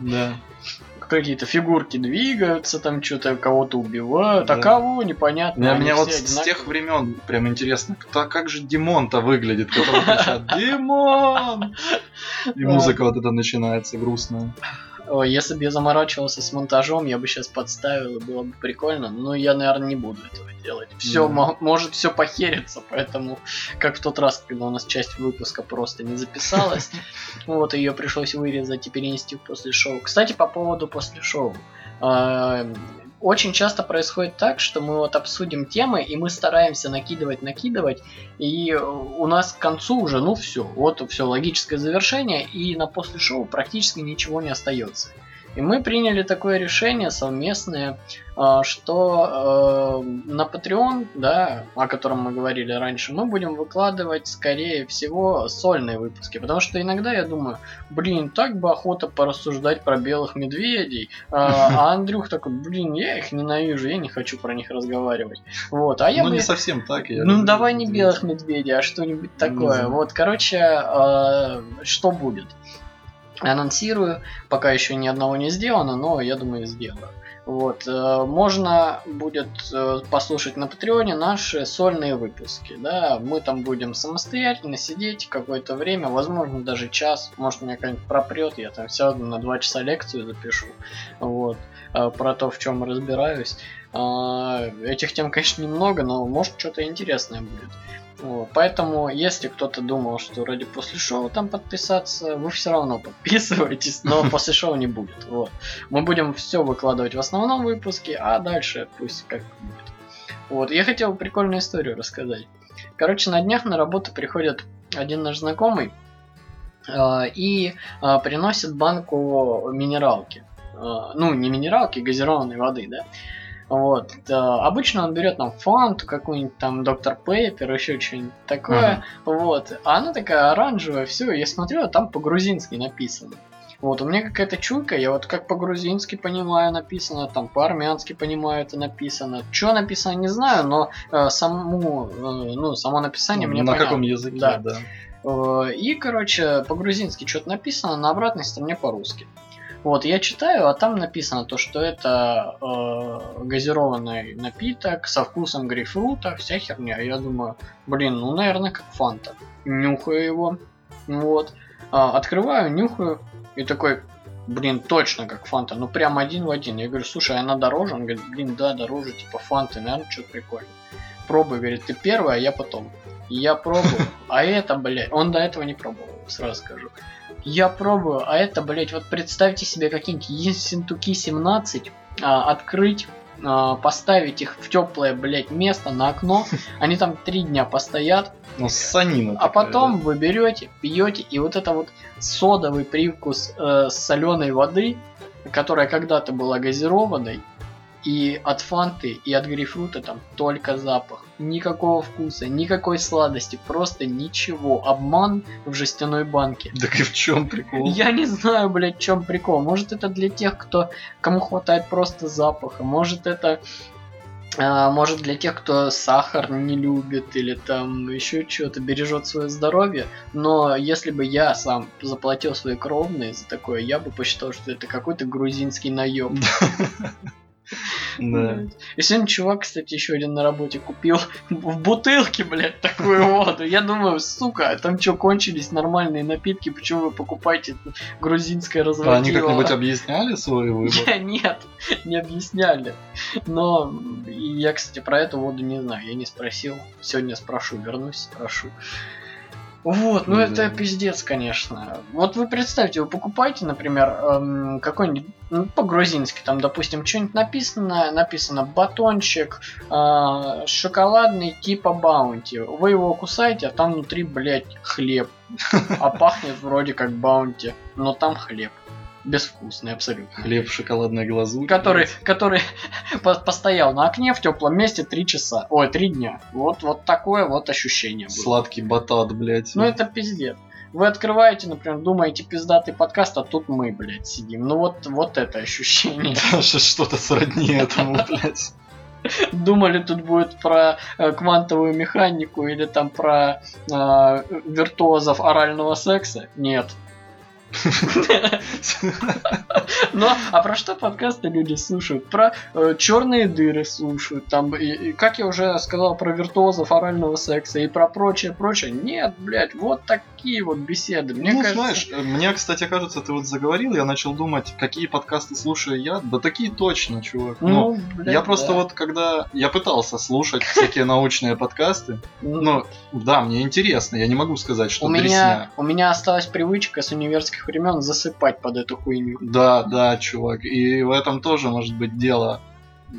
Да. Какие-то фигурки двигаются, там что-то кого-то убивают, а кого непонятно. Мне вот с тех времен прям интересно, как же Димон-то выглядит, который кричат «Димон!» И музыка вот эта начинается грустная. Ой, если бы я заморачивался с монтажом, я бы сейчас подставил, и было бы прикольно. Но я, наверное, не буду этого делать. Все, может все похериться, поэтому, как в тот раз, когда у нас часть выпуска просто не записалась, вот ее пришлось вырезать и перенести после шоу. Кстати, по поводу после шоу. Очень часто происходит так, что мы вот обсудим темы, и мы стараемся накидывать, и у нас к концу уже, ну все, вот все логическое завершение, и на после шоу практически ничего не остается. И мы приняли такое решение совместное, что на Patreon, да, о котором мы говорили раньше, мы будем выкладывать, скорее всего, сольные выпуски. Потому что иногда я думаю, блин, так бы охота порассуждать про белых медведей. А Андрюх такой, блин, я их ненавижу, я не хочу про них разговаривать. Вот, а я ну, бы... не совсем так. Я ну, давай не белых медведей, а что-нибудь такое. Вот, короче, что будет? Анонсирую, пока еще ни одного не сделано, но я думаю, сделаю. Вот. Можно будет послушать на Патреоне наши сольные выпуски. Да? Мы там будем самостоятельно сидеть какое-то время, возможно, даже час. Может, меня как-нибудь пропрет, я там сяду на 2 часа лекцию запишу. Вот. Про то, в чем разбираюсь. Этих тем, конечно, немного, но может что-то интересное будет. Вот, поэтому, если кто-то думал, что ради после шоу там подписаться, вы все равно подписывайтесь, но после шоу не будет. Вот. Мы будем все выкладывать в основном выпуске, а дальше пусть как будет. Вот. Я хотел бы прикольную историю рассказать. Короче, на днях на работу приходит один наш знакомый и приносит банку минералки. Ну, не минералки, газированной воды, да? Вот. Обычно он берет там фанту, какую-нибудь там доктор Пеппер, еще что-нибудь такое. Вот. А она такая оранжевая, все, я смотрю, а там по-грузински написано. Вот, у меня какая-то чуйка, я вот как по-грузински понимаю написано, там по-армянски понимаю это написано. Что написано, не знаю, но само написание мне понятно. На каком языке, да. И, короче, по-грузински что-то написано, на обратной стороне по-русски. Вот, я читаю, а там написано то, что это газированный напиток со вкусом грейпфрута, вся херня. Я думаю, наверное, как фанта. Нюхаю его, вот. Открываю, нюхаю. И такой, точно как фанта, прям один в один. Я говорю, слушай, она дороже? Он говорит, да, дороже, фанты, наверное, что-то прикольное. Пробуй, говорит, ты первый, а я потом. Я пробую, а это, он до этого не пробовал, сразу скажу. Я пробую, а это, вот представьте себе какие-нибудь ессентуки 17, открыть, поставить их в теплое, место на окно. Они там 3 дня постоят. Ну, ссанина такая, а потом вы берете, пьете, и вот это содовый привкус соленой воды, которая когда-то была газированной, и от фанты, и от грейпфрута там только запах. Никакого вкуса, никакой сладости, просто ничего. Обман в жестяной банке. Так и в чем прикол? Я не знаю, в чем прикол. Может, это для тех, кому хватает просто запаха. Может, это... Может, для тех, кто сахар не любит или там еще что-то, бережет свое здоровье. Но если бы я сам заплатил свои кровные за такое, я бы посчитал, что это какой-то грузинский наем. И сегодня чувак, кстати, еще один на работе купил в бутылке, такую воду. Я думаю, сука, там что, кончились нормальные напитки, почему вы покупаете грузинское разводило? А они как-нибудь объясняли свой выбор? Нет, не объясняли. Но я, кстати, про эту воду не знаю, я не спросил. Сегодня спрошу, вернусь, спрошу. Вот, это пиздец, конечно. Вот вы представьте, вы покупаете, например, какой-нибудь, по-грузински, там, допустим, что-нибудь написано батончик шоколадный типа баунти. Вы его кусаете, а там внутри, хлеб. А пахнет вроде как баунти, но там хлеб. Безвкусный абсолютно. Хлеб в шоколадной глазури. Который постоял на окне в теплом месте 3 часа. Ой, 3 дня. Вот такое вот ощущение было. Сладкий батат, это пиздец. Вы открываете, например, думаете, пиздатый подкаст, а тут мы, сидим. Вот это ощущение. Даже что-то сродни этому, Думали, тут будет про квантовую механику или там про виртуозов орального секса. Нет. А про что подкасты люди слушают? Про черные дыры слушают. Там, и, как я уже сказал, про виртуозов орального секса и про прочее. Нет, вот такие беседы. Мне кажется... знаешь, мне, кстати, кажется, ты заговорил, я начал думать, какие подкасты слушаю я. Да такие точно, чувак. Я просто когда... Я пытался слушать всякие научные подкасты. Мне интересно. Я не могу сказать, что дресня. У меня осталась привычка с универских времен засыпать под эту хуйню. Да, чувак, и в этом тоже может быть дело.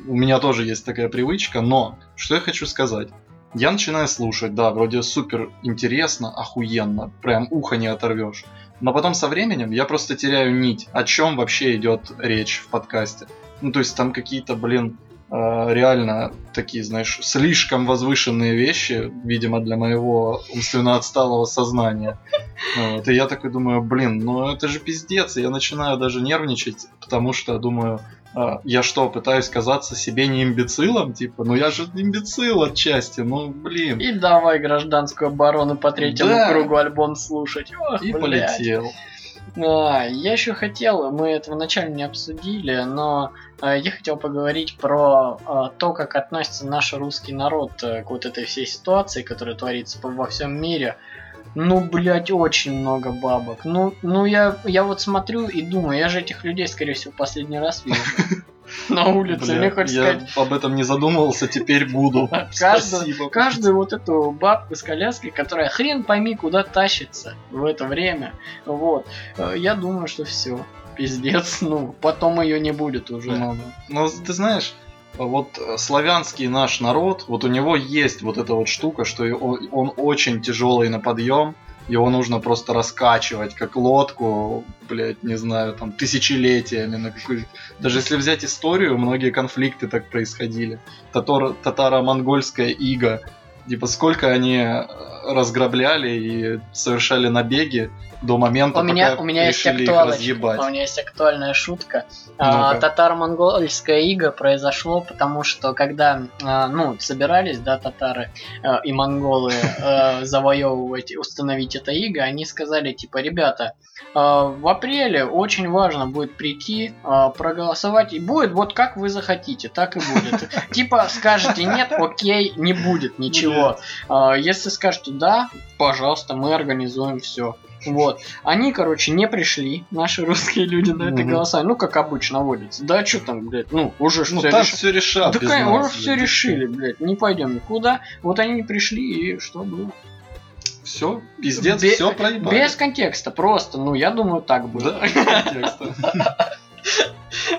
У меня тоже есть такая привычка, но что я хочу сказать. Я начинаю слушать, вроде супер интересно, охуенно, прям ухо не оторвешь. Но потом со временем я просто теряю нить, о чем вообще идет речь в подкасте. То есть там какие-то, реально такие, знаешь, слишком возвышенные вещи, видимо, для моего умственно отсталого сознания. Вот. И я такой думаю, это же пиздец. И я начинаю даже нервничать, потому что думаю, я что, пытаюсь казаться себе не имбецилом? Я же имбецил отчасти, И давай гражданскую оборону по 3-му кругу альбом слушать. И полетел. Я еще хотел, мы это вначале не обсудили, но я хотел поговорить про то, как относится наш русский народ к вот этой всей ситуации, которая творится во всем мире. Очень много бабок. Я смотрю и думаю, я же этих людей, скорее всего, последний раз вижу. На улице, мне хочется сказать... Я об этом не задумывался, теперь буду. Каждую эту бабку с коляской, которая хрен пойми куда тащится в это время, я думаю, что все, пиздец, потом ее не будет уже. Но ты знаешь, славянский наш народ, у него есть эта штука, что он очень тяжелый на подъем. Его нужно просто раскачивать, как лодку, не знаю, там, тысячелетиями. Даже если взять историю, многие конфликты так происходили. Татаро-монгольское иго. Сколько они разграбляли и совершали набеги до момента, пока решили их разъебать. У меня есть актуальная шутка. Татаро-монгольское иго произошло, потому что когда собирались, татары и монголы завоевывать, установить это иго, они сказали, ребята, в апреле очень важно будет прийти, проголосовать, и будет вот как вы захотите, так и будет. Скажете нет, окей, не будет ничего. Если скажете да, пожалуйста, мы организуем все. Вот. Они, не пришли, наши русские люди, на это голосование. Как обычно водится. Да, что там, блядь, все решат. Да, конечно, уже все решили, блядь, не пойдем никуда. Вот они не пришли, и что было? Все, пиздец, все проебали. Без контекста, просто, я думаю, так было. Да, без контекста.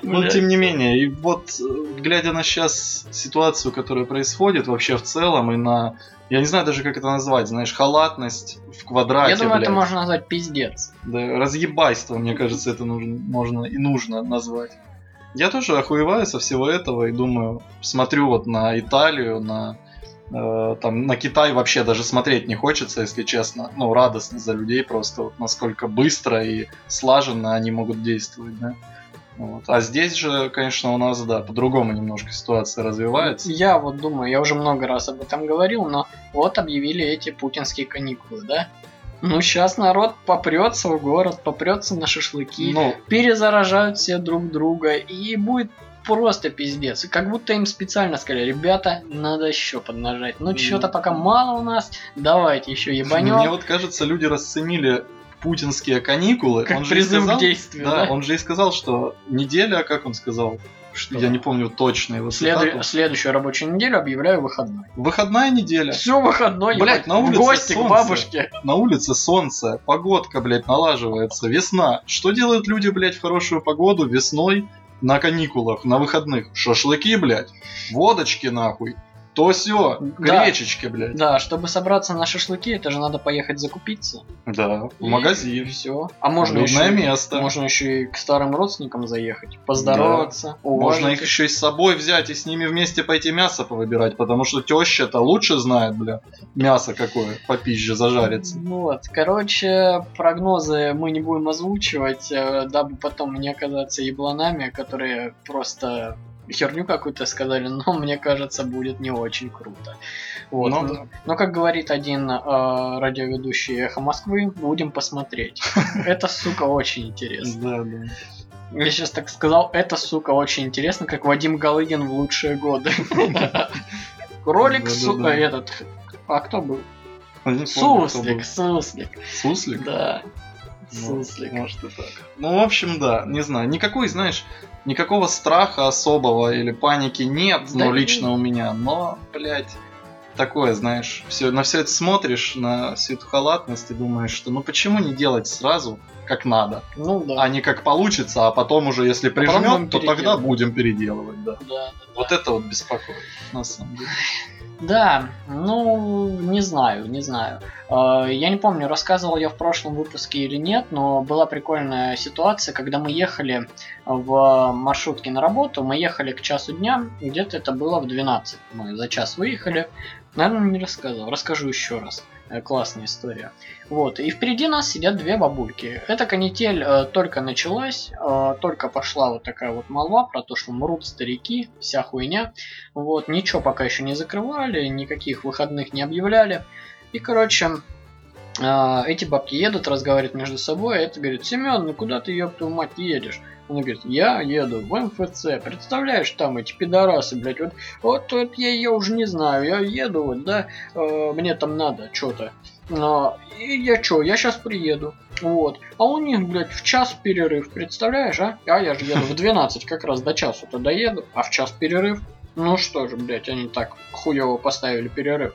Но тем не менее, и вот, глядя на сейчас ситуацию, которая происходит вообще в целом, и на... Я не знаю даже, как это назвать, халатность в квадрате, я думаю, это можно назвать пиздец. Да, разъебайство, мне кажется, это нужно назвать. Я тоже охуеваю со всего этого и думаю, смотрю вот на Италию, на Китай вообще даже смотреть не хочется, если честно. Радостно за людей просто, насколько быстро и слаженно они могут действовать, да. Вот. А здесь же, конечно, у нас, по-другому немножко ситуация развивается. Я думаю, я уже много раз об этом говорил, но объявили эти путинские каникулы, да? Сейчас народ попрется в город, попрется на шашлыки, перезаражают все друг друга, и будет просто пиздец. И как будто им специально сказали, ребята, надо еще поднажать. Чего-то пока мало у нас, давайте еще ебанем. Мне кажется, люди расценили... путинские каникулы, как он же призыв сказал, к действию, да? Он же и сказал, что неделя, как он сказал, что? Я не помню точно его цитату. Следующую рабочую неделю объявляю выходной. Выходная неделя. Все выходной. Блять, на улице гости солнце, к бабушке. На улице солнце, погодка, блять, налаживается, весна. Что делают люди, блять, в хорошую погоду весной на каникулах, на выходных? Шашлыки, блять, водочки, нахуй. То сё, гречечки, да, блядь. Да, чтобы собраться на шашлыки, это же надо поехать закупиться. Да, в магазин. Все. А можно еще место. Можно еще и к старым родственникам заехать, поздороваться. Да. Можно их еще и с собой взять и с ними вместе пойти мясо повыбирать, потому что теща-то лучше знает, бля, мясо какое по пизже зажарится. Прогнозы мы не будем озвучивать, дабы потом не оказаться ебланами, которые просто... херню какую-то сказали, но мне кажется, будет не очень круто. Но как говорит один радиоведущий Эхо Москвы, будем посмотреть. Это, сука, очень интересно. Да. Я сейчас так сказал, это, сука, очень интересно, как Вадим Галыгин в лучшие годы. Ролик, сука, этот... А кто был? Суслик. Суслик? Да. Суслик. Может и так. В общем, да, не знаю. Никакого страха особого или паники нет, лично у меня. Но, блядь, такое, на все это смотришь, на всю эту халатность и думаешь, что почему не делать сразу, как надо? Да. А не как получится, а потом уже, если прижмёт, то тогда будем переделывать, да. Это беспокоит, на самом деле. Да, не знаю. Я не помню, рассказывал я в прошлом выпуске или нет, но была прикольная ситуация, когда мы ехали в маршрутке на работу, мы ехали к часу дня, где-то это было в 12, мы за час выехали, наверное, не рассказывал, расскажу еще раз. Классная история. И впереди нас сидят две бабульки. Эта канитель только началась, только пошла такая молва про то, что мрут старики, вся хуйня. Ничего пока еще не закрывали, никаких выходных не объявляли. И, эти бабки едут, разговаривают между собой. Это говорит: Семен, куда ты, ёб твою мать, едешь? Он говорит: я еду в МФЦ, представляешь, там эти пидорасы, блядь, я ее уже не знаю, я еду, мне там надо что-то, и я сейчас приеду, а у них, блядь, в час перерыв, представляешь, а я же еду в 12, как раз до часу-то доеду, а в час перерыв. Что же, блядь, они так хуёво поставили перерыв.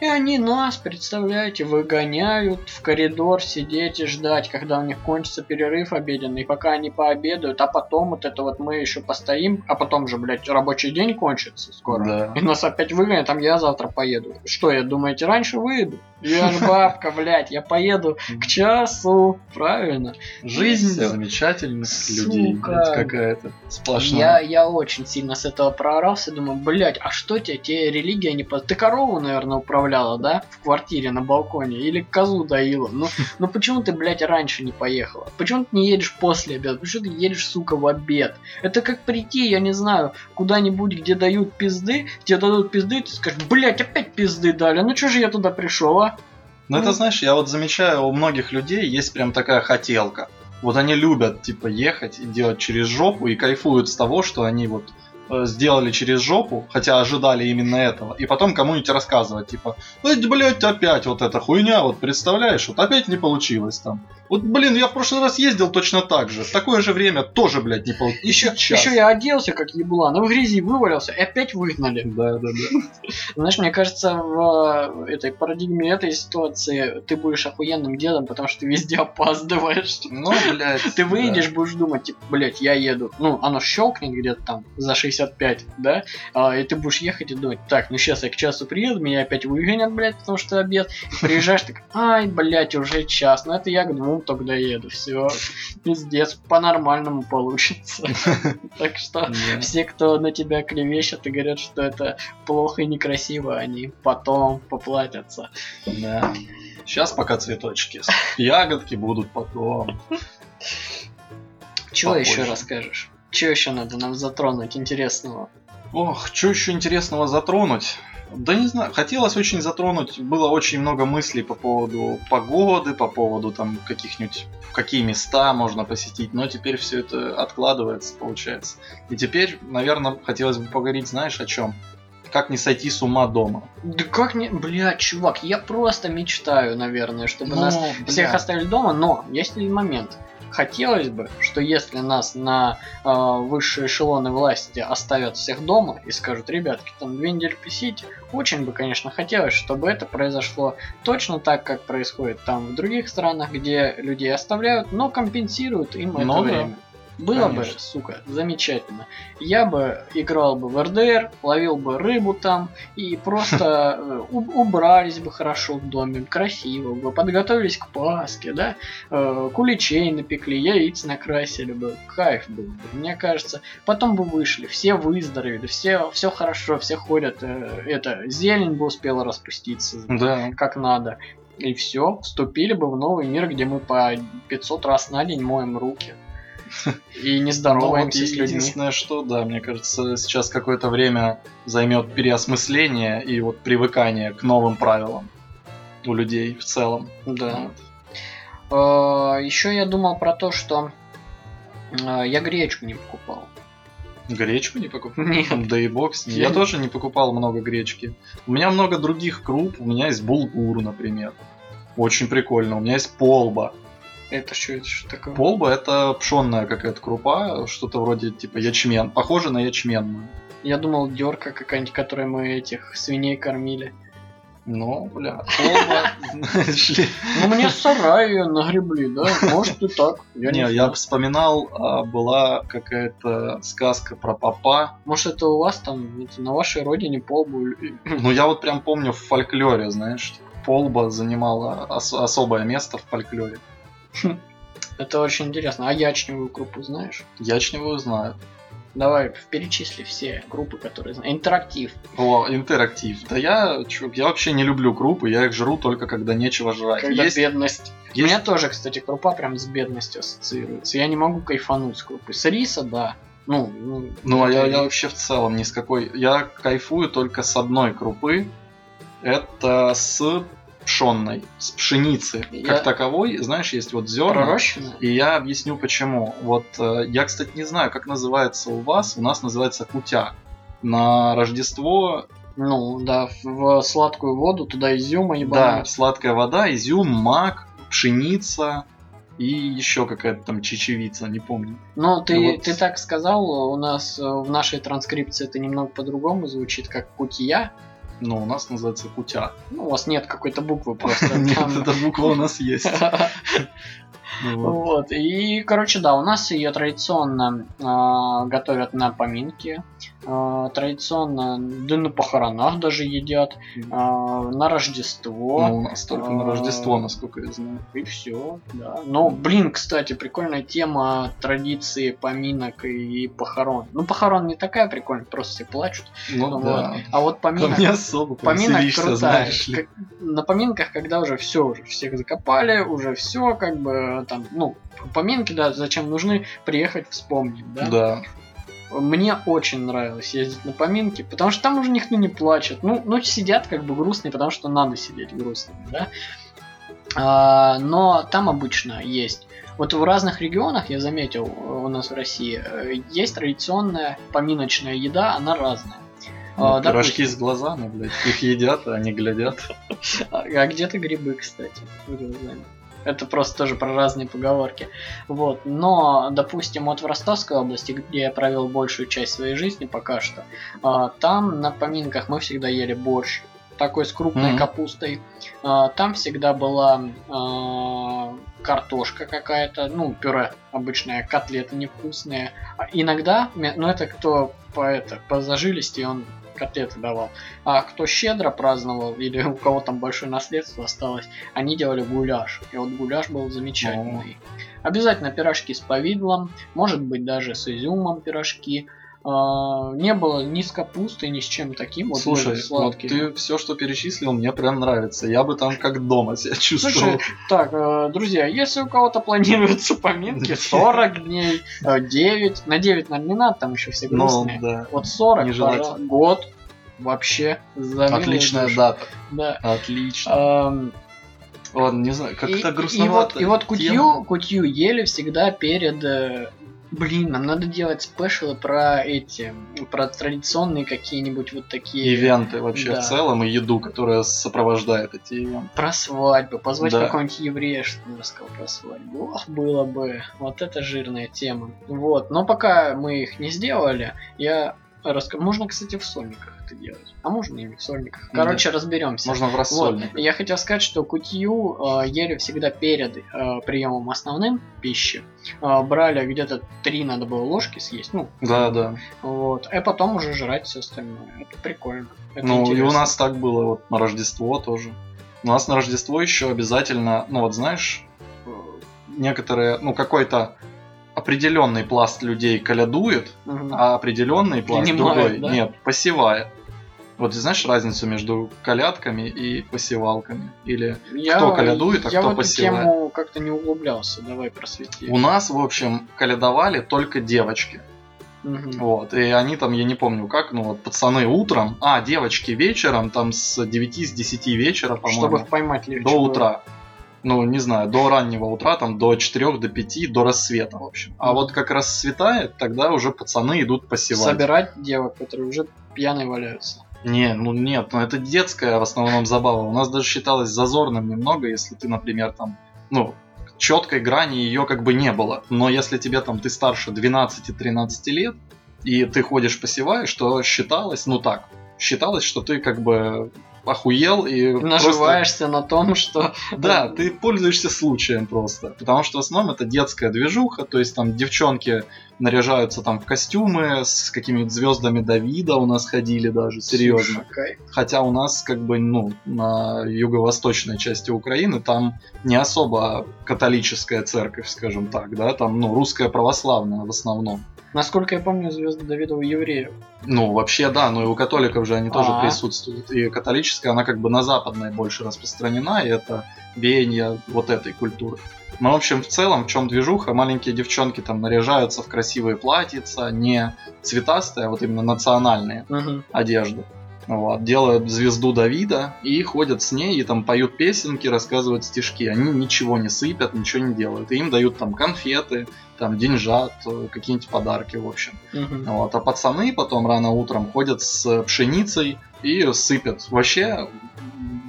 И они нас, представляете, выгоняют в коридор сидеть и ждать, когда у них кончится перерыв обеденный, пока они пообедают, а потом мы еще постоим, а потом же, блядь, рабочий день кончится скоро. Да. И нас опять выгонят, там я завтра поеду. Что, я думаете, раньше выеду? Вербабка, блядь, я поеду к часу, правильно? Жизнь замечательных людей, блядь, какая-то сплошная. Я очень сильно с этого проорался, думаю, блядь, а что тебе религия не... Ты корову, наверное, управляла, да, в квартире на балконе? Или козу доила? Ну почему ты, блядь, раньше не поехала? Почему ты не едешь после обеда? Почему ты едешь, сука, в обед? Это как прийти, я не знаю, куда-нибудь, где дают пизды, тебе дадут пизды, ты скажешь, блядь, опять пизды дали, ну чё же я туда пришел, а? Ну, это, знаешь, я вот замечаю, у многих людей есть прям такая хотелка. Вот они любят, типа, ехать и делать через жопу, и кайфуют с того, что они вот сделали через жопу, хотя ожидали именно этого, и потом кому-нибудь рассказывать, типа, блядь, опять вот эта хуйня, вот представляешь, вот опять не получилось там. Вот, блин, я в прошлый раз ездил точно так же, в такое же время тоже, блядь, не получилось. Еще я оделся, как еблан, в грязи вывалился, и опять выгнали. Да. Знаешь, мне кажется, в этой парадигме этой ситуации ты будешь охуенным дедом, потому что ты везде опаздываешь. Ну, блядь. Ты выйдешь, будешь думать, типа, блядь, я еду. Ну, оно щелкнет где-то там за 6 55, да, и ты будешь ехать и думать, так, ну сейчас я к часу приеду, меня опять выгонят, блядь, потому что обед, и приезжаешь, так, ай, блядь, уже час, ну это я к двум тогда еду, все, пиздец, по-нормальному получится. Так что все, кто на тебя клевещет и говорят, что это плохо и некрасиво, они потом поплатятся. Да, сейчас пока цветочки, ягодки будут потом. Чего еще расскажешь? Чё еще надо нам затронуть интересного? Ох, чё еще интересного затронуть? Да не знаю, хотелось очень затронуть, было очень много мыслей по поводу погоды, по поводу там каких-нибудь, какие места можно посетить, но теперь все это откладывается, получается. И теперь, наверное, хотелось бы поговорить, знаешь, о чем? Как не сойти с ума дома? Да как не... Бля, чувак, я просто мечтаю, наверное, чтобы нас всех оставили дома, но есть ли момент? Хотелось бы, что если нас на высшие эшелоны власти оставят всех дома и скажут, ребятки, там 2 недели писите, очень бы, конечно, хотелось, чтобы это произошло точно так, как происходит там в других странах, где людей оставляют, но компенсируют им это время. Было бы, сука, замечательно. Я бы играл бы в РДР, ловил бы рыбу там, и просто убрались бы хорошо в доме, красиво бы, подготовились к Пасхе, да, куличей напекли, яиц накрасили бы, кайф был бы, мне кажется. Потом бы вышли, все выздоровели, все хорошо, все ходят, зелень бы успела распуститься, да, как надо. И все, вступили бы в новый мир, где мы по 500 раз на день моем руки. И не здороваемся с людьми. Единственное, что, да, мне кажется, сейчас какое-то время займет переосмысление и вот привыкание к новым правилам у людей в целом. Да. Еще я думал про то, что я гречку не покупал. Гречку не покупал? Нет. Да и бог с ней. Я тоже не покупал много гречки. У меня много других круп. У меня есть булгур, например. Очень прикольно. У меня есть полба. Это что такое? Полба — это пшенная какая-то крупа, что-то вроде типа ячмен, похоже на ячменную. Я думал, дерка какая-нибудь, которой мы этих свиней кормили. Ну, бля, полба... Ну, мне сарай ее нагребли, да? Может и так. Не, я вспоминал, была какая-то сказка про попа. Может, это у вас там, на вашей родине полбу? Ну, я вот прям помню в фольклоре, знаешь, полба занимала особое место в фольклоре. Это очень интересно. А ячневую крупу знаешь? Ячневую знаю. Давай, перечисли все крупы, которые знаешь. Интерактив. О, интерактив. Да я вообще не люблю крупы, я их жру только когда нечего жрать. Когда есть... бедность. Есть... У меня тоже, кстати, крупа прям с бедностью ассоциируется. Я не могу кайфануть с крупы. С риса, да. Ну а я вообще в целом ни с какой... Я кайфую только с одной крупы. Это с... пшенной, с пшеницы. Как таковой, знаешь, есть вот зерна. И я объясню почему. Вот я, кстати, не знаю, как называется у вас. У нас называется кутя. На Рождество... Ну, да, в сладкую воду туда изюма и бананы. Да, сладкая вода, изюм, мак, пшеница... И еще какая-то там чечевица, не помню. Но ты так сказал, у нас в нашей транскрипции это немного по-другому звучит, как кутья. Но у нас называется кутя. Ну, у вас нет какой-то буквы просто. Нет, эта буква у нас есть. Вот. И, короче, да, у нас ее традиционно готовят на поминки, традиционно, да, на похоронах даже едят, на Рождество. Ну, у нас только на Рождество, насколько я знаю. И все, да. Но, блин, кстати, прикольная тема традиции поминок и похорон. Ну, похорон не такая прикольная, просто все плачут. Ну, да. Вот. А вот поминок... Не особо повеселишься, поминок знаешь ли. На поминках, когда уже все, уже всех закопали, уже все, как бы, там, ну, поминки, да, зачем нужны, приехать вспомнить, да? Да. Мне очень нравилось ездить на поминки, потому что там уже никто не плачет. Ну сидят как бы грустные, потому что надо сидеть грустными, да? Но там обычно есть. Вот в разных регионах, я заметил, у нас в России, есть традиционная поминочная еда, она разная. Ну, пирожки с глазами, блядь, их едят, а они глядят. А где-то грибы, кстати, с глазами. Это просто тоже про разные поговорки. Вот. Но, допустим, вот в Ростовской области, где я провел большую часть своей жизни пока что, там на поминках мы всегда ели борщ. Такой с крупной капустой. Там всегда была картошка какая-то, ну, пюре обычное, котлеты невкусные. Иногда, ну, это кто по зажилисти, он котлеты давал. А кто щедро праздновал, или у кого там большое наследство осталось, они делали гуляш. И вот гуляш был замечательный. Обязательно пирожки с повидлом, может быть, даже с изюмом пирожки. Не было ни с капустой, ни с чем таким. Вот. Слушай, вот ты все, что перечислил, мне прям нравится. Я бы там как дома себя чувствовал. Слушай, так, друзья, если у кого-то планируются поминки, 40 дней, 9, на 9 нам не надо, там еще все грустные. Ну, да. Вот 40, пожалуйста, год вообще замечательно. Отличная дата. Да. Отлично. Ладно, не знаю, как это грустновато. И вот кутью ели всегда перед... Блин, нам надо делать спешалы про традиционные какие-нибудь вот такие... Ивенты вообще, да. В целом, и еду, которая сопровождает эти ивенты. Про свадьбы, позвать какого-нибудь еврея, чтобы он рассказал про свадьбу. Ох, было бы, вот это жирная тема. Вот, но пока мы их не сделали, я расскажу. Можно, кстати, в сольниках это делать, а можно и не в сольниках. Короче, разберемся. Можно в рассольниках. Вот. Я хотел сказать, что кутью ели всегда перед приемом основным пищи. Брали где-то 3 надо было ложки съесть. Ну, да. Вот. А потом уже жрать все остальное. Это прикольно. Это интересно. И у нас так было вот на Рождество тоже. У нас на Рождество еще обязательно, ну вот знаешь, некоторые, ну какой-то определенный пласт людей колядует, а определенный пласт другой, да? Нет, посевает. Вот ты знаешь разницу между колядками и посевалками? Или кто колядует, а кто посевает? Я в эту тему как-то не углублялся, давай просвети. У нас, в общем, колядовали только девочки. Вот, и они там, я не помню как, ну вот пацаны утром, а девочки вечером, там с 9, с 10 вечера, по-моему, чтобы их поймать легче до утра. Ну, не знаю, до раннего утра, там, до 4, до 5, до рассвета, в общем. А вот как рассветает, тогда уже пацаны идут посевать. Собирать девок, которые уже пьяные валяются. Нет, это детская в основном забава. У нас даже считалось зазорным немного, если ты, например, там, ну, четкой грани ее как бы не было. Но если тебе там, ты старше 12-13 лет, и ты ходишь посеваешь, то считалось, ну так, считалось, что ты как бы... охуел и наживаешься просто... на том, что... Да, ты пользуешься случаем просто. Потому что в основном это детская движуха, то есть там девчонки наряжаются там в костюмы с какими-нибудь звездами Давида у нас ходили даже, серьезно. Слушай, хотя у нас как бы, ну, на юго-восточной части Украины там не особо католическая церковь, скажем так, да, там, ну, русская православная в основном. Насколько я помню, звезды Давида у евреев. Ну, вообще, да, но и у католиков же они тоже присутствуют. И католическая, она как бы на западной больше распространена, и это веяние вот этой культуры. Ну, в общем, в целом, в чем движуха? Маленькие девчонки там наряжаются в красивые платьица, не цветастые, а вот именно национальные одежды. Вот, делают звезду Давида и ходят с ней, и там поют песенки, рассказывают стишки. Они ничего не сыпят, ничего не делают. И им дают там конфеты, там деньжат, какие-нибудь подарки, в общем. Вот. А пацаны потом рано утром ходят с пшеницей и сыпят. Вообще,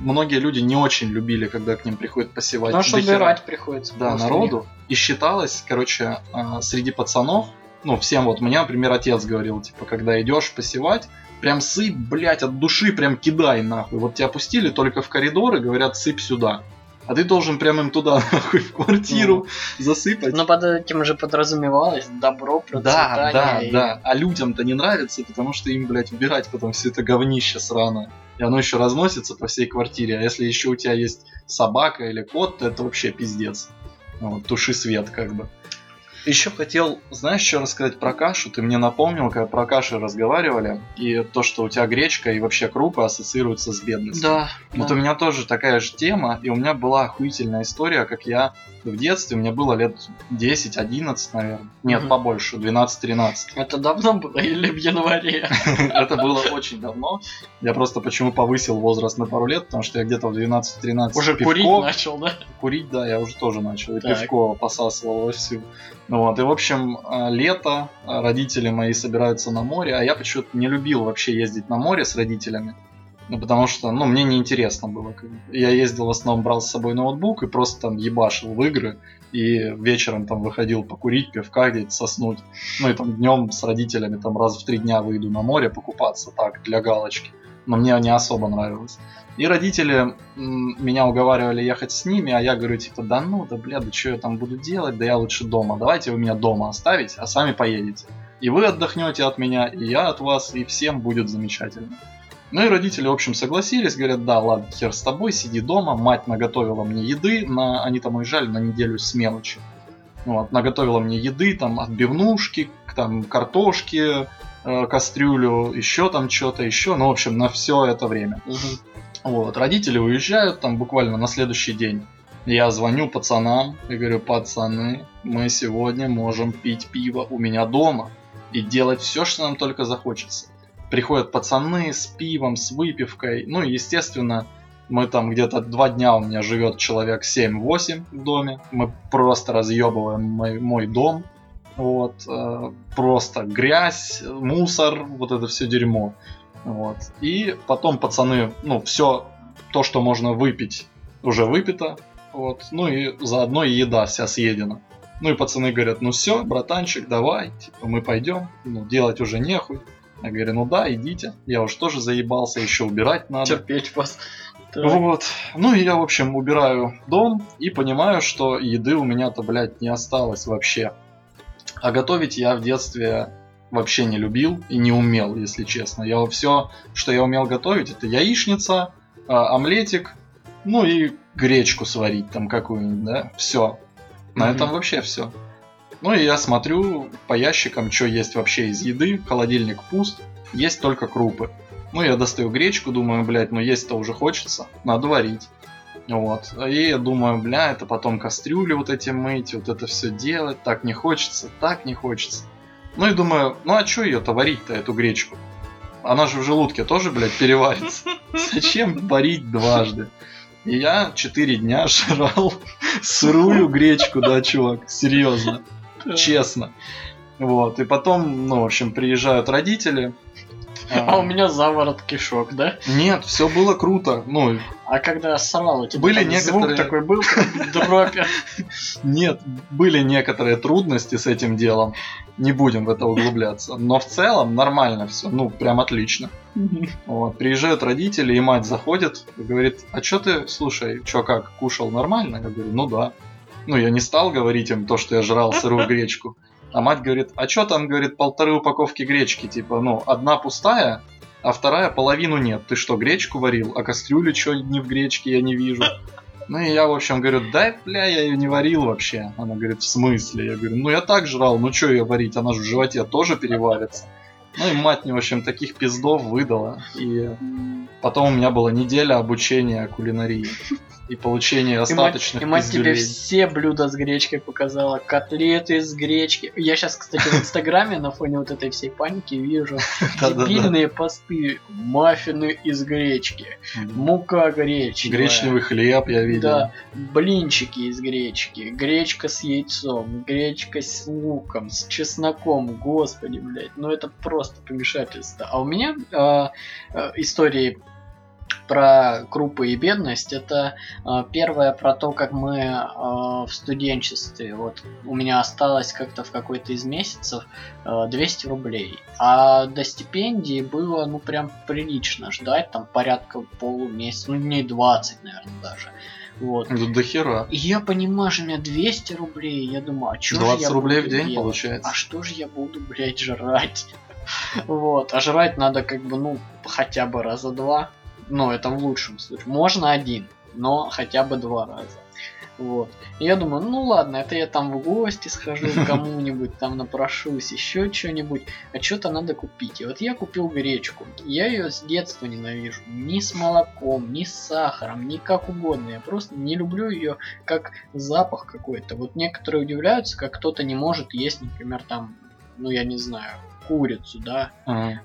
многие люди не очень любили, когда к ним приходят посевать. Потому что убирать приходится. Да, народу. И считалось, короче, среди пацанов, ну, всем вот, мне, например, отец говорил, типа, когда идешь посевать, прям сыпь, блядь, от души прям кидай нахуй. Вот тебя пустили только в коридор и говорят, сыпь сюда. А ты должен прям им туда, нахуй, в квартиру засыпать. Но под этим же подразумевалось добро, процветание. Да, да, и... да. А людям-то не нравится, потому что им, блядь, убирать потом все это говнище сраное. И оно еще разносится по всей квартире. А если еще у тебя есть собака или кот, то это вообще пиздец. Вот, туши свет, как бы. Еще хотел, знаешь, что рассказать про кашу? Ты мне напомнил, когда про кашу разговаривали, и то, что у тебя гречка и вообще крупы ассоциируются с бедностью. Да. Вот да. У меня тоже такая же тема, и у меня была охуительная история, как я в детстве, мне было лет 10-11, наверное. Нет, побольше, 12-13. Это давно было или в январе? Это было очень давно. Я просто почему повысил возраст на пару лет, потому что я где-то в 12-13 уже курить начал, да? Курить, да, я уже тоже начал. И пивко посасывал вовсю. Вот, и в общем, лето, родители мои собираются на море, а я почему-то не любил вообще ездить на море с родителями, потому что, ну, мне неинтересно было. Я ездил, в основном брал с собой ноутбук и просто там ебашил в игры, и вечером там выходил покурить, пивка где-то соснуть, ну и там днем с родителями там раз в 3 дня выйду на море покупаться так, для галочки, но мне не особо нравилось. И родители меня уговаривали ехать с ними, а я говорю, типа, да ну, да бля, да что я там буду делать, да я лучше дома, давайте вы меня дома оставите, а сами поедете. И вы отдохнете от меня, и я от вас, и всем будет замечательно. Ну и родители, в общем, согласились, говорят, да, ладно, хер с тобой, сиди дома, мать наготовила мне еды, они там уезжали на неделю с мелочи. Вот, наготовила мне еды, там, отбивнушки, там, картошки, кастрюлю, еще там что-то, еще, ну, в общем, на все это время. Вот, родители уезжают, там буквально на следующий день я звоню пацанам и говорю, пацаны, мы сегодня можем пить пиво у меня дома и делать все, что нам только захочется. Приходят пацаны с пивом, с выпивкой, ну и естественно, мы там где-то 2 дня у меня живет человек 7-8 в доме, мы просто разъебываем мой дом, вот, просто грязь, мусор, вот это все дерьмо. Вот. И потом пацаны, ну, все то, что можно выпить, уже выпито. Вот. Ну и заодно и еда вся съедена. Ну и пацаны говорят, ну все, братанчик, давай, типа, мы пойдем, ну, делать уже нехуй. Я говорю, ну да, идите, я уж тоже заебался, еще убирать надо. Терпеть вас. Вот. Ну и я, в общем, убираю дом и понимаю, что еды у меня-то, блядь, не осталось вообще. А готовить я в детстве... вообще не любил и не умел, если честно. Я все, что я умел готовить, это яичница, омлетик, ну и гречку сварить там какую-нибудь, да, все. На этом вообще все. Ну и я смотрю по ящикам, что есть вообще из еды, холодильник пуст, есть только крупы. Ну я достаю гречку, думаю, блядь, ну есть-то уже хочется, надо варить. Вот. И я думаю, бля, это потом кастрюли вот эти мыть, вот это все делать, так не хочется, так не хочется. Ну и думаю, ну а что ее-то варить-то, эту гречку? Она же в желудке тоже, блядь, переварится. Зачем варить дважды? И я 4 дня жрал сырую гречку, да, чувак, серьезно, честно. Вот, и потом, ну, в общем, приезжают родители. А у меня заворот кишок, да? Нет, все было круто. Ну, а когда срало, тебе были некоторые... звук такой был, как в дропе. Нет, были некоторые трудности с этим делом. Не будем в это углубляться. Но в целом нормально все. Ну, прям отлично. Вот, приезжают родители, и мать заходит и говорит, а что ты, слушай, что как, кушал нормально? Я говорю, ну да. Ну, я не стал говорить им то, что я жрал сырую гречку. А мать говорит, а чё там, говорит, 1,5 упаковки гречки, типа, ну, одна пустая, а вторая половину нет. Ты что, гречку варил? А кастрюли чё не в гречке, я не вижу. Ну, и я, в общем, говорю, да, бля, я ее не варил вообще. Она говорит, в смысле? Я говорю, ну, я так жрал, ну, чё ее варить? Она же в животе тоже переварится. Ну, и мать мне, в общем, таких пиздов выдала. И потом у меня была неделя обучения кулинарии. И получение остаточных пиздюлей. И мать тебе все блюда с гречкой показала. Котлеты с гречки. Я сейчас, кстати, в Инстаграме на фоне вот этой всей паники вижу дебильные посты. Маффины из гречки. Мука гречневая. Гречневый хлеб я видел. Да. Блинчики из гречки. Гречка с яйцом. Гречка с луком. С чесноком. Господи, блядь. Ну это просто помешательство. А у меня истории... про группы и бедность. Это первое про то, как мы в студенчестве. Вот у меня осталось как-то в какой-то из месяцев 200 рублей. А до стипендии было, ну, прям прилично ждать, там, порядка полумесяца, ну, дней 20, наверное, даже. Вот. Да до хера. И я понимаю, что у меня 200 рублей, я думаю, а что же я буду 20 рублей в день, получается. А что же я буду, блядь, жрать? Вот, а жрать надо как бы, ну, хотя бы раза два. Ну, это в лучшем случае. Можно один, но хотя бы два раза. Вот. И я думаю, ну ладно, это я там в гости схожу к кому-нибудь, там напрошусь, еще что-нибудь. А что-то надо купить. И вот я купил гречку. Я ее с детства ненавижу. Ни с молоком, ни с сахаром, ни как угодно. Я просто не люблю ее как запах какой-то. Вот некоторые удивляются, как кто-то не может есть, например, там, ну я не знаю, курицу, да,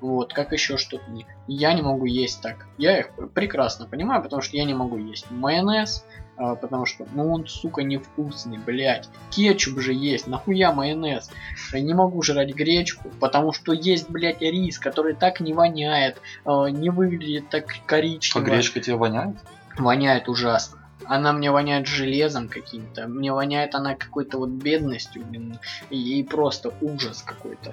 вот, как еще что-то. Я не могу есть так. Я их прекрасно понимаю, потому что я не могу есть майонез, потому что, ну он, сука, невкусный, блядь. Кетчуп же есть, нахуя майонез? Я не могу жрать гречку, потому что есть, блядь, рис, который так не воняет, не выглядит так коричнево. А гречка тебе воняет? Воняет ужасно. Она мне воняет железом каким-то, мне воняет она какой-то вот бедностью, блин, и просто ужас какой-то.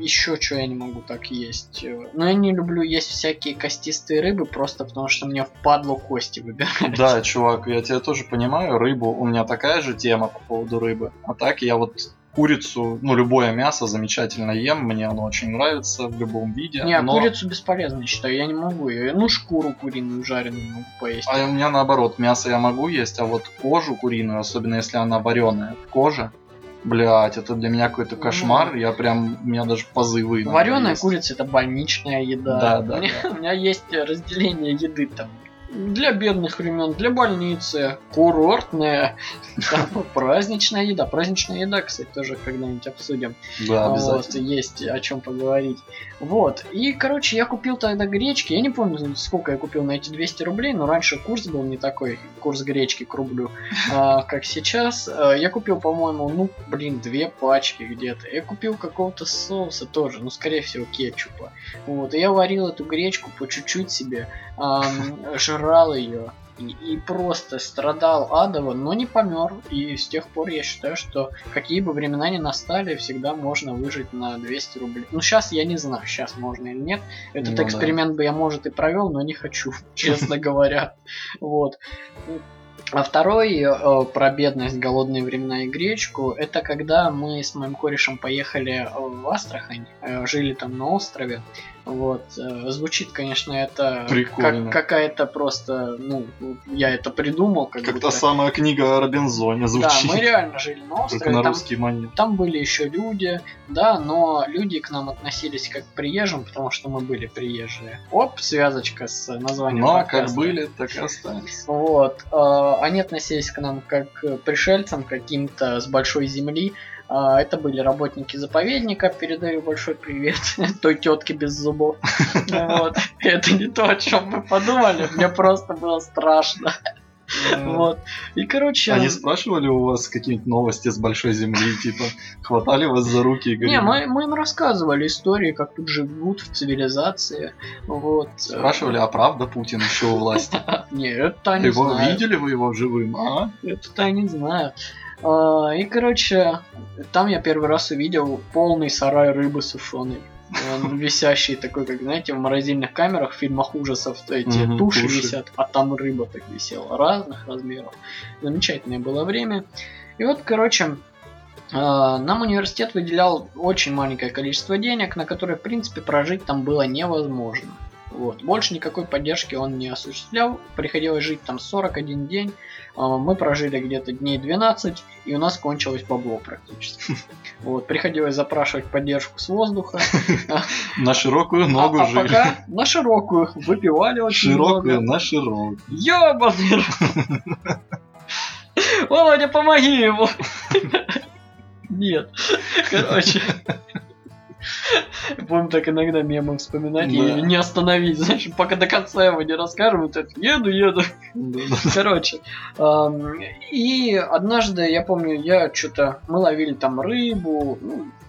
Еще что я не могу так есть. Но я не люблю есть всякие костистые рыбы, просто потому что мне впадло кости выбирать. Да, чувак, я тебя тоже понимаю, рыбу, у меня такая же тема по поводу рыбы. А так я вот курицу, ну любое мясо замечательно ем, мне оно очень нравится в любом виде. Не, но курицу бесполезно считаю, я не могу ее, ну шкуру куриную жареную могу поесть. А у меня наоборот, мясо я могу есть, а вот кожу куриную, особенно если она вареная, кожа, блять, это для меня какой-то кошмар, я прям, у меня даже позывы. Вареная курица это больничная еда. Да, да, у меня есть разделение еды там. Для бедных времен, для больницы, курортная, праздничная еда. Праздничная еда, кстати, тоже когда-нибудь обсудим. Да, обязательно. Есть о чем поговорить. Вот. И, короче, я купил тогда гречки. Я не помню, сколько я купил на эти 200 рублей, но раньше курс был не такой, курс гречки к рублю, как сейчас. Я купил, по-моему, ну, блин, 2 пачки где-то. Я купил какого-то соуса тоже, ну, скорее всего, кетчупа. Вот. И я варил эту гречку по чуть-чуть себе. Жрал ее и просто страдал адово, но не помер. И с тех пор я считаю, что какие бы времена ни настали, всегда можно выжить на 200 рублей. Ну, сейчас я не знаю, сейчас можно или нет. Этот эксперимент бы я, может, и провел, но не хочу, честно говоря. Вот. А второй про бедность, голодные времена и гречку, это когда мы с моим корешем поехали в Астрахань, жили там на острове. Вот. Звучит, конечно, это как какая-то просто, ну, я это придумал. Как-то самая книга о Робинзоне звучит. Да, мы реально жили на острове. На русский манер. Там были еще люди, да, но люди к нам относились как к приезжим, потому что мы были приезжие. Оп, связочка с названием подкаста. Ну, как были, так и остались. Вот. Они относились к нам как к пришельцам каким-то с большой земли. Это были работники заповедника, передаю большой привет той тетке без зубов. Вот. Это не то, о чем мы подумали, мне просто было страшно. Вот. И, короче, они спрашивали у вас какие-нибудь новости с большой земли, типа, хватали вас за руки и говорили? Не, мы им рассказывали истории, как тут живут в цивилизации. Вот. Спрашивали, а правда Путин еще у власти? Не, это они знают. Его видели вы его живым, а? Это-то они знают. И, короче, там я первый раз увидел полный сарай рыбы сушеной. Он висящий такой, как, знаете, в морозильных камерах, в фильмах ужасов эти туши висят, а там рыба так висела, разных размеров. Замечательное было время. И вот, короче, нам университет выделял очень маленькое количество денег, на которое, в принципе, прожить там было невозможно. Вот. Больше никакой поддержки он не осуществлял. Приходилось жить там 41 день. Мы прожили где-то дней 12, и у нас кончилось бабло практически. Вот. Приходилось запрашивать поддержку с воздуха. На широкую ногу жили. А пока на широкую. Выпивали очень много. Широкую на широкую. Ёбаный рот. Володя, помоги ему. Нет. Короче, будем так иногда мемы вспоминать и не остановить, знаешь, пока до конца его не расскажем, вот это еду. Короче, и однажды, я помню, мы ловили там рыбу,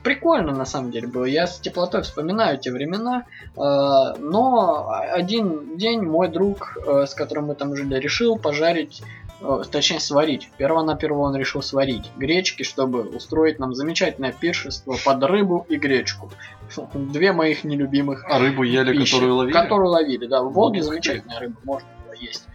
прикольно на самом деле было. Я с теплотой вспоминаю те времена. Но один день мой друг, с которым мы там жили, решил пожарить, точнее сварить. Первонаперво он решил сварить гречки, чтобы устроить нам замечательное пиршество под рыбу и гречку. Две моих нелюбимых пищи. А рыбу ели, которую ловили? Которую ловили, да. В Волге замечательная рыба, можно было есть.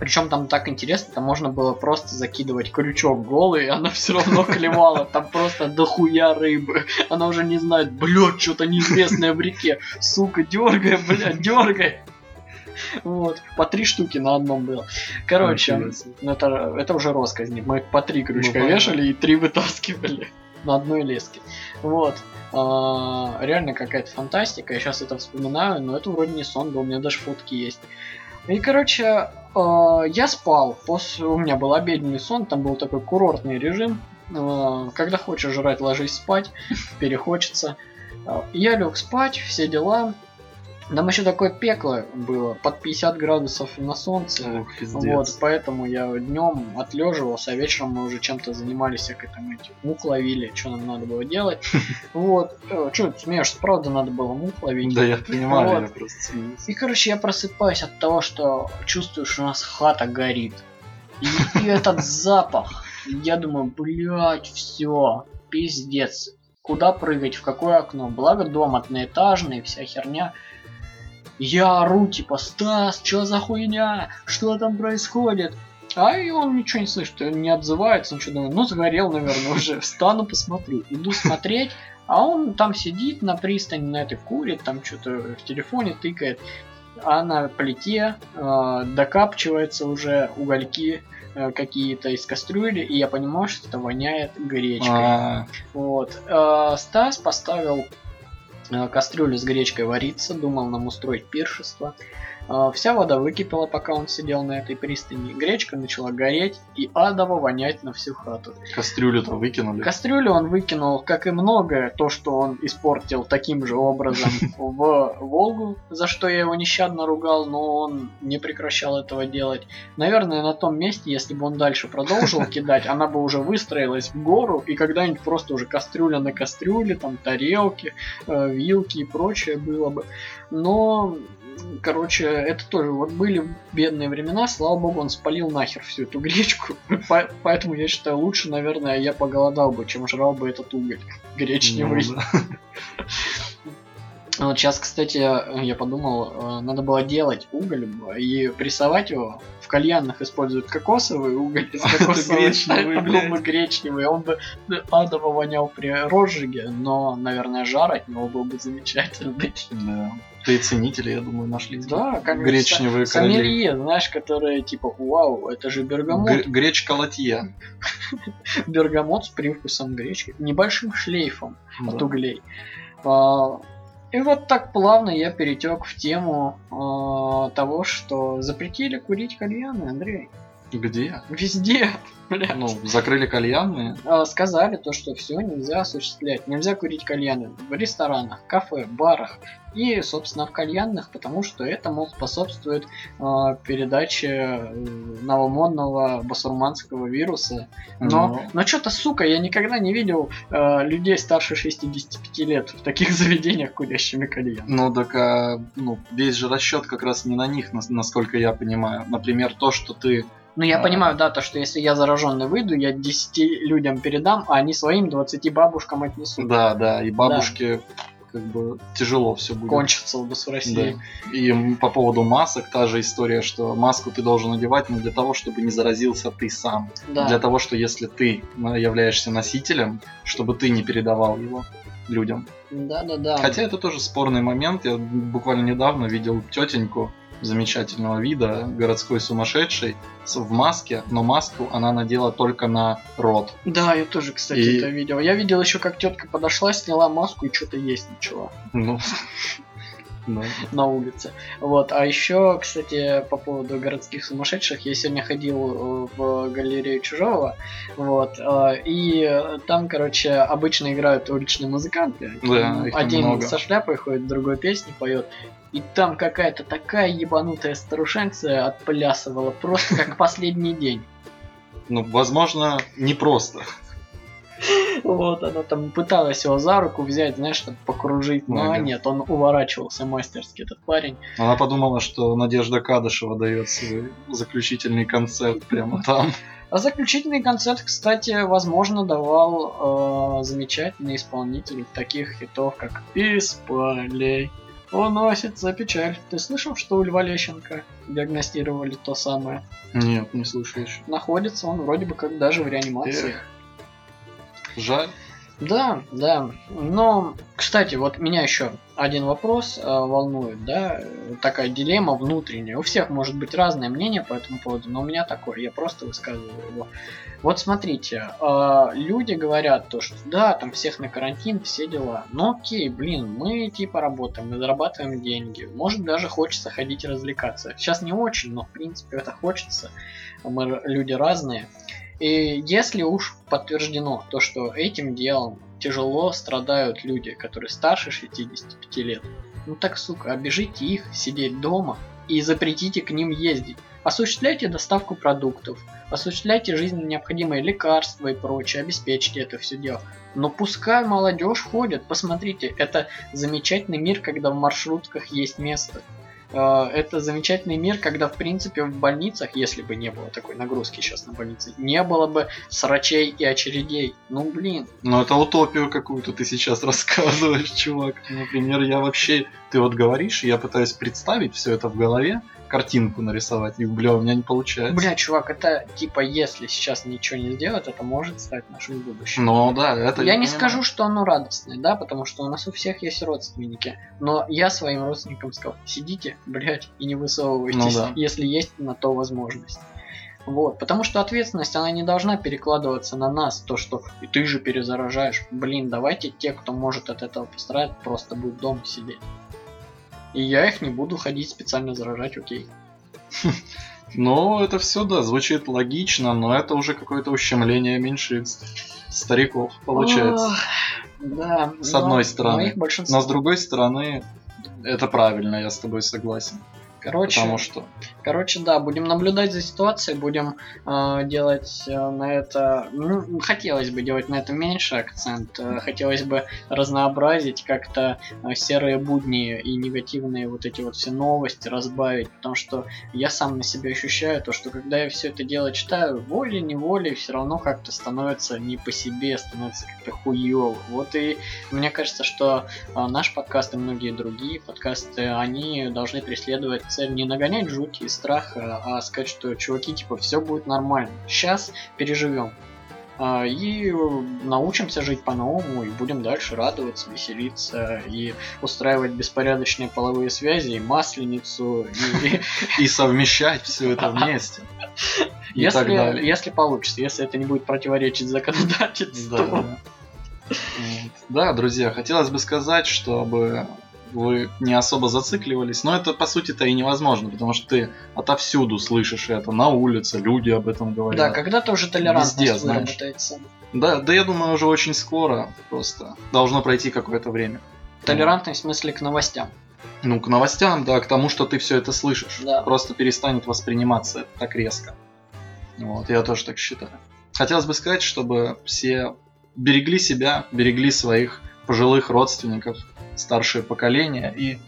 Причем там так интересно, там можно было просто закидывать крючок голый, и она все равно клевала. Там просто дохуя рыбы. Она уже не знает, блядь, что-то неизвестное в реке. Сука, дергай, блядь, дергай. Вот, по три штуки на одном было. Короче, это уже росказни. Мы по три крючка вешали и три вытаскивали на одной леске. Вот. Реально какая-то фантастика. Я сейчас это вспоминаю, но это вроде не сон был. У меня даже фотки есть. И, короче, я спал. У меня был обеденный сон, там был такой курортный режим. Когда хочешь жрать, ложись спать, перехочется. Я лег спать, все дела. Там еще такое пекло было, под 50 градусов на солнце. Вот, поэтому я днем отлеживался, а вечером мы уже чем-то занимались, всякой там мух ловили, что нам надо было делать. Вот, что ты смеешься, правда надо было мух ловить. Да, я понимаю, я просто смеюсь. И, короче, я просыпаюсь от того, что чувствую, что у нас хата горит. И этот запах. Я думаю, блядь, все, пиздец. Куда прыгать, в какое окно? Благо дом одноэтажный, вся херня. Я ору, типа, Стас, что за хуйня? Что там происходит? А и он ничего не слышит, не отзывается, ничего, думаю, ну сгорел, наверное, уже, встану, посмотрю. Иду смотреть, а он там сидит на пристани, на этой курит, там что-то в телефоне тыкает. А на плите докапчиваются уже угольки какие-то из кастрюли, и я понимаю, что это воняет гречкой. Вот. Стас поставил кастрюлю с гречкой вариться, думал нам устроить пиршество. Вся вода выкипела, пока он сидел на этой пристани. Гречка начала гореть и адово вонять на всю хату. Кастрюлю-то выкинули? Кастрюлю он выкинул, как и многое, то, что он испортил таким же образом в Волгу, за что я его нещадно ругал, но он не прекращал этого делать. Наверное, на том месте, если бы он дальше продолжил кидать, она бы уже выстроилась в гору, и когда-нибудь просто уже кастрюля на кастрюле, там тарелки, вилки и прочее было бы. Но... Короче, это тоже вот были бедные времена, слава богу, он спалил нахер всю эту гречку, поэтому я считаю, лучше, наверное, я поголодал бы, чем жрал бы этот уголь гречневый. Вот сейчас, кстати, я подумал, надо было делать уголь и прессовать его. В кальянах используют кокосовый уголь, из кокосовой гречневый. Он бы адово вонял при розжиге, но, наверное, жар от него был бы замечательный. Да. Да и ценители, я думаю, нашлись. Да, как гречневые короли. Сомелье, знаешь, которые типа, вау, это же бергамот. Гречка латье. Бергамот с привкусом гречки, небольшим шлейфом от углей. И вот так плавно я перетек в тему того, что запретили курить кальяны, Андрей. Где? Везде, блядь. Ну, закрыли кальяны. Сказали то, что все нельзя осуществлять. Нельзя курить кальяны в ресторанах, кафе, барах и, собственно, в кальянных, потому что это, мол, способствует передаче новомодного басурманского вируса. Но что-то, сука, я никогда не видел людей старше 65 лет в таких заведениях, курящими кальян. Ну, так, весь же расчет как раз не на них, насколько я понимаю. Например, то, что ты... Ну, я понимаю, да, то, что если я зараженный выйду, я 10 людям передам, а они своим 20 бабушкам отнесут. Да, и бабушки, да, как бы тяжело все будет. Кончится у нас в России. Да. И по поводу масок, та же история, что маску ты должен одевать, но для того, чтобы не заразился ты сам. Да. Для того, что если ты являешься носителем, чтобы ты не передавал его людям. Да. Хотя это тоже спорный момент. Я буквально недавно видел тетеньку замечательного вида, городской сумасшедшей, в маске, но маску она надела только на рот. Да, я тоже, кстати, это видел. Я видел еще, как тетка подошла, сняла маску и что-то есть начала. Ну... на улице. Вот. А еще, кстати, по поводу городских сумасшедших, я сегодня ходил в галерею Чужого, вот, и там, короче, обычно играют уличные музыканты. Да, один много. Со шляпой ходит, другой песни поет, и там какая-то такая ебанутая старушенция отплясывала, просто как последний день. Ну, возможно, не просто. Вот она там пыталась его за руку взять, знаешь, чтобы покружить, но нет, он уворачивался мастерски, этот парень. Она подумала, что Надежда Кадышева дает свой заключительный концерт прямо там. А заключительный концерт, кстати, возможно, давал замечательный исполнитель таких хитов, как «Из полей уносится печаль». Ты слышал, что у Льва Лещенко диагностировали то самое? Нет, не слышишь. Находится он вроде бы как даже в реанимации. Жаль. Да, да. Но, кстати, вот меня еще один вопрос волнует, да, такая дилемма внутренняя. У всех может быть разное мнение по этому поводу, но у меня такое, я просто высказываю его. Вот смотрите, люди говорят то, что да, там всех на карантин, все дела. Но окей, блин, мы типа работаем, мы зарабатываем деньги. Может, даже хочется ходить развлекаться. Сейчас не очень, но в принципе это хочется. Мы люди разные. И если уж подтверждено то, что этим делом тяжело страдают люди, которые старше 65 лет, ну так, сука, обижите их сидеть дома и запретите к ним ездить. Осуществляйте доставку продуктов, осуществляйте жизненно необходимые лекарства и прочее, обеспечьте это все дело. Но пускай молодежь ходит, посмотрите, это замечательный мир, когда в маршрутках есть место. Это замечательный мир, когда, в принципе, в больницах, если бы не было такой нагрузки сейчас на больницы, не было бы срачей и очередей. Ну, блин. Ну, это утопию какую-то ты сейчас рассказываешь, чувак. Например, я вообще... Ты вот говоришь, я пытаюсь представить все это в голове, картинку нарисовать, и, бля, у меня не получается. Бля, чувак, это, типа, если сейчас ничего не сделать, это может стать нашим будущим. Ну, да, это... Я не скажу, что оно радостное, да, потому что у нас у всех есть родственники, но я своим родственникам сказал, сидите, блядь, и не высовывайтесь, ну, да, если есть на то возможность. Вот, потому что ответственность, она не должна перекладываться на нас, то, что и ты же перезаражаешь. Блин, давайте те, кто может от этого пострадать, просто будут дома сидеть. И я их не буду ходить специально заражать, окей. Ну, это все, да, звучит логично, но это уже какое-то ущемление меньшинств, стариков, получается. Да. С одной стороны. Но с другой стороны, это правильно, я с тобой согласен. Короче, да, будем наблюдать за ситуацией, будем делать на это... Ну, хотелось бы делать на это меньше акцент, хотелось бы разнообразить как-то серые будни и негативные вот эти вот все новости разбавить, потому что я сам на себе ощущаю то, что когда я все это дело читаю, волей-неволей все равно как-то становится не по себе, становится как-то хуёво. Вот и мне кажется, что наш подкаст и многие другие подкасты, они должны преследовать цель не нагонять жути и страх, а сказать, что чуваки, типа, все будет нормально. Сейчас переживем. И научимся жить по-новому, и будем дальше радоваться, веселиться, и устраивать беспорядочные половые связи, и масленицу, и совмещать все это вместе. Если получится, если это не будет противоречить законодательству. Да, друзья, хотелось бы сказать, чтобы... вы не особо зацикливались, но это по сути-то и невозможно, потому что ты отовсюду слышишь это, на улице люди об этом говорят. Да, когда-то уже толерантность везде, выработается. Да, я думаю, уже очень скоро просто должно пройти какое-то время. Толерантность в смысле к новостям. Ну, к новостям, да, к тому, что ты все это слышишь. Да. Просто перестанет восприниматься это так резко. Вот, я тоже так считаю. Хотелось бы сказать, чтобы все берегли себя, берегли своих пожилых родственников, старшее поколение, и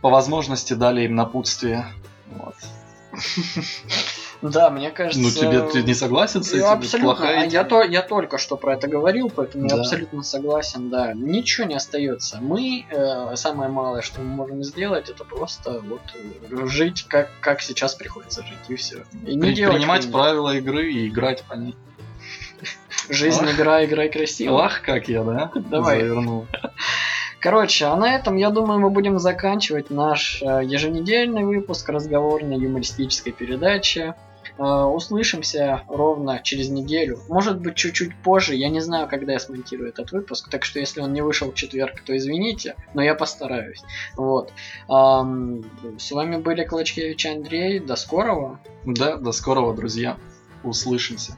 по возможности дали им напутствие. Вот. Да, мне кажется... Ну, тебе ты не согласен с этим? Абсолютно. Плохая идея. Я только что про это говорил, поэтому да, я абсолютно согласен, да. Ничего не остается. Мы, самое малое, что мы можем сделать, это просто вот жить, как сейчас приходится жить, и все. И не делать, принимать правила игры и играть по ней. Жизнь, игра, играй красиво. Ах, как я, да? Давай. Завернул. Короче, а на этом, я думаю, мы будем заканчивать наш еженедельный выпуск разговорной юмористической передачи. Услышимся ровно через неделю. Может быть, чуть-чуть позже. Я не знаю, когда я смонтирую этот выпуск. Так что, если он не вышел в четверг, то извините. Но я постараюсь. Вот. С вами были Клочкиевич Андрей. До скорого. Да, до скорого, друзья. Услышимся.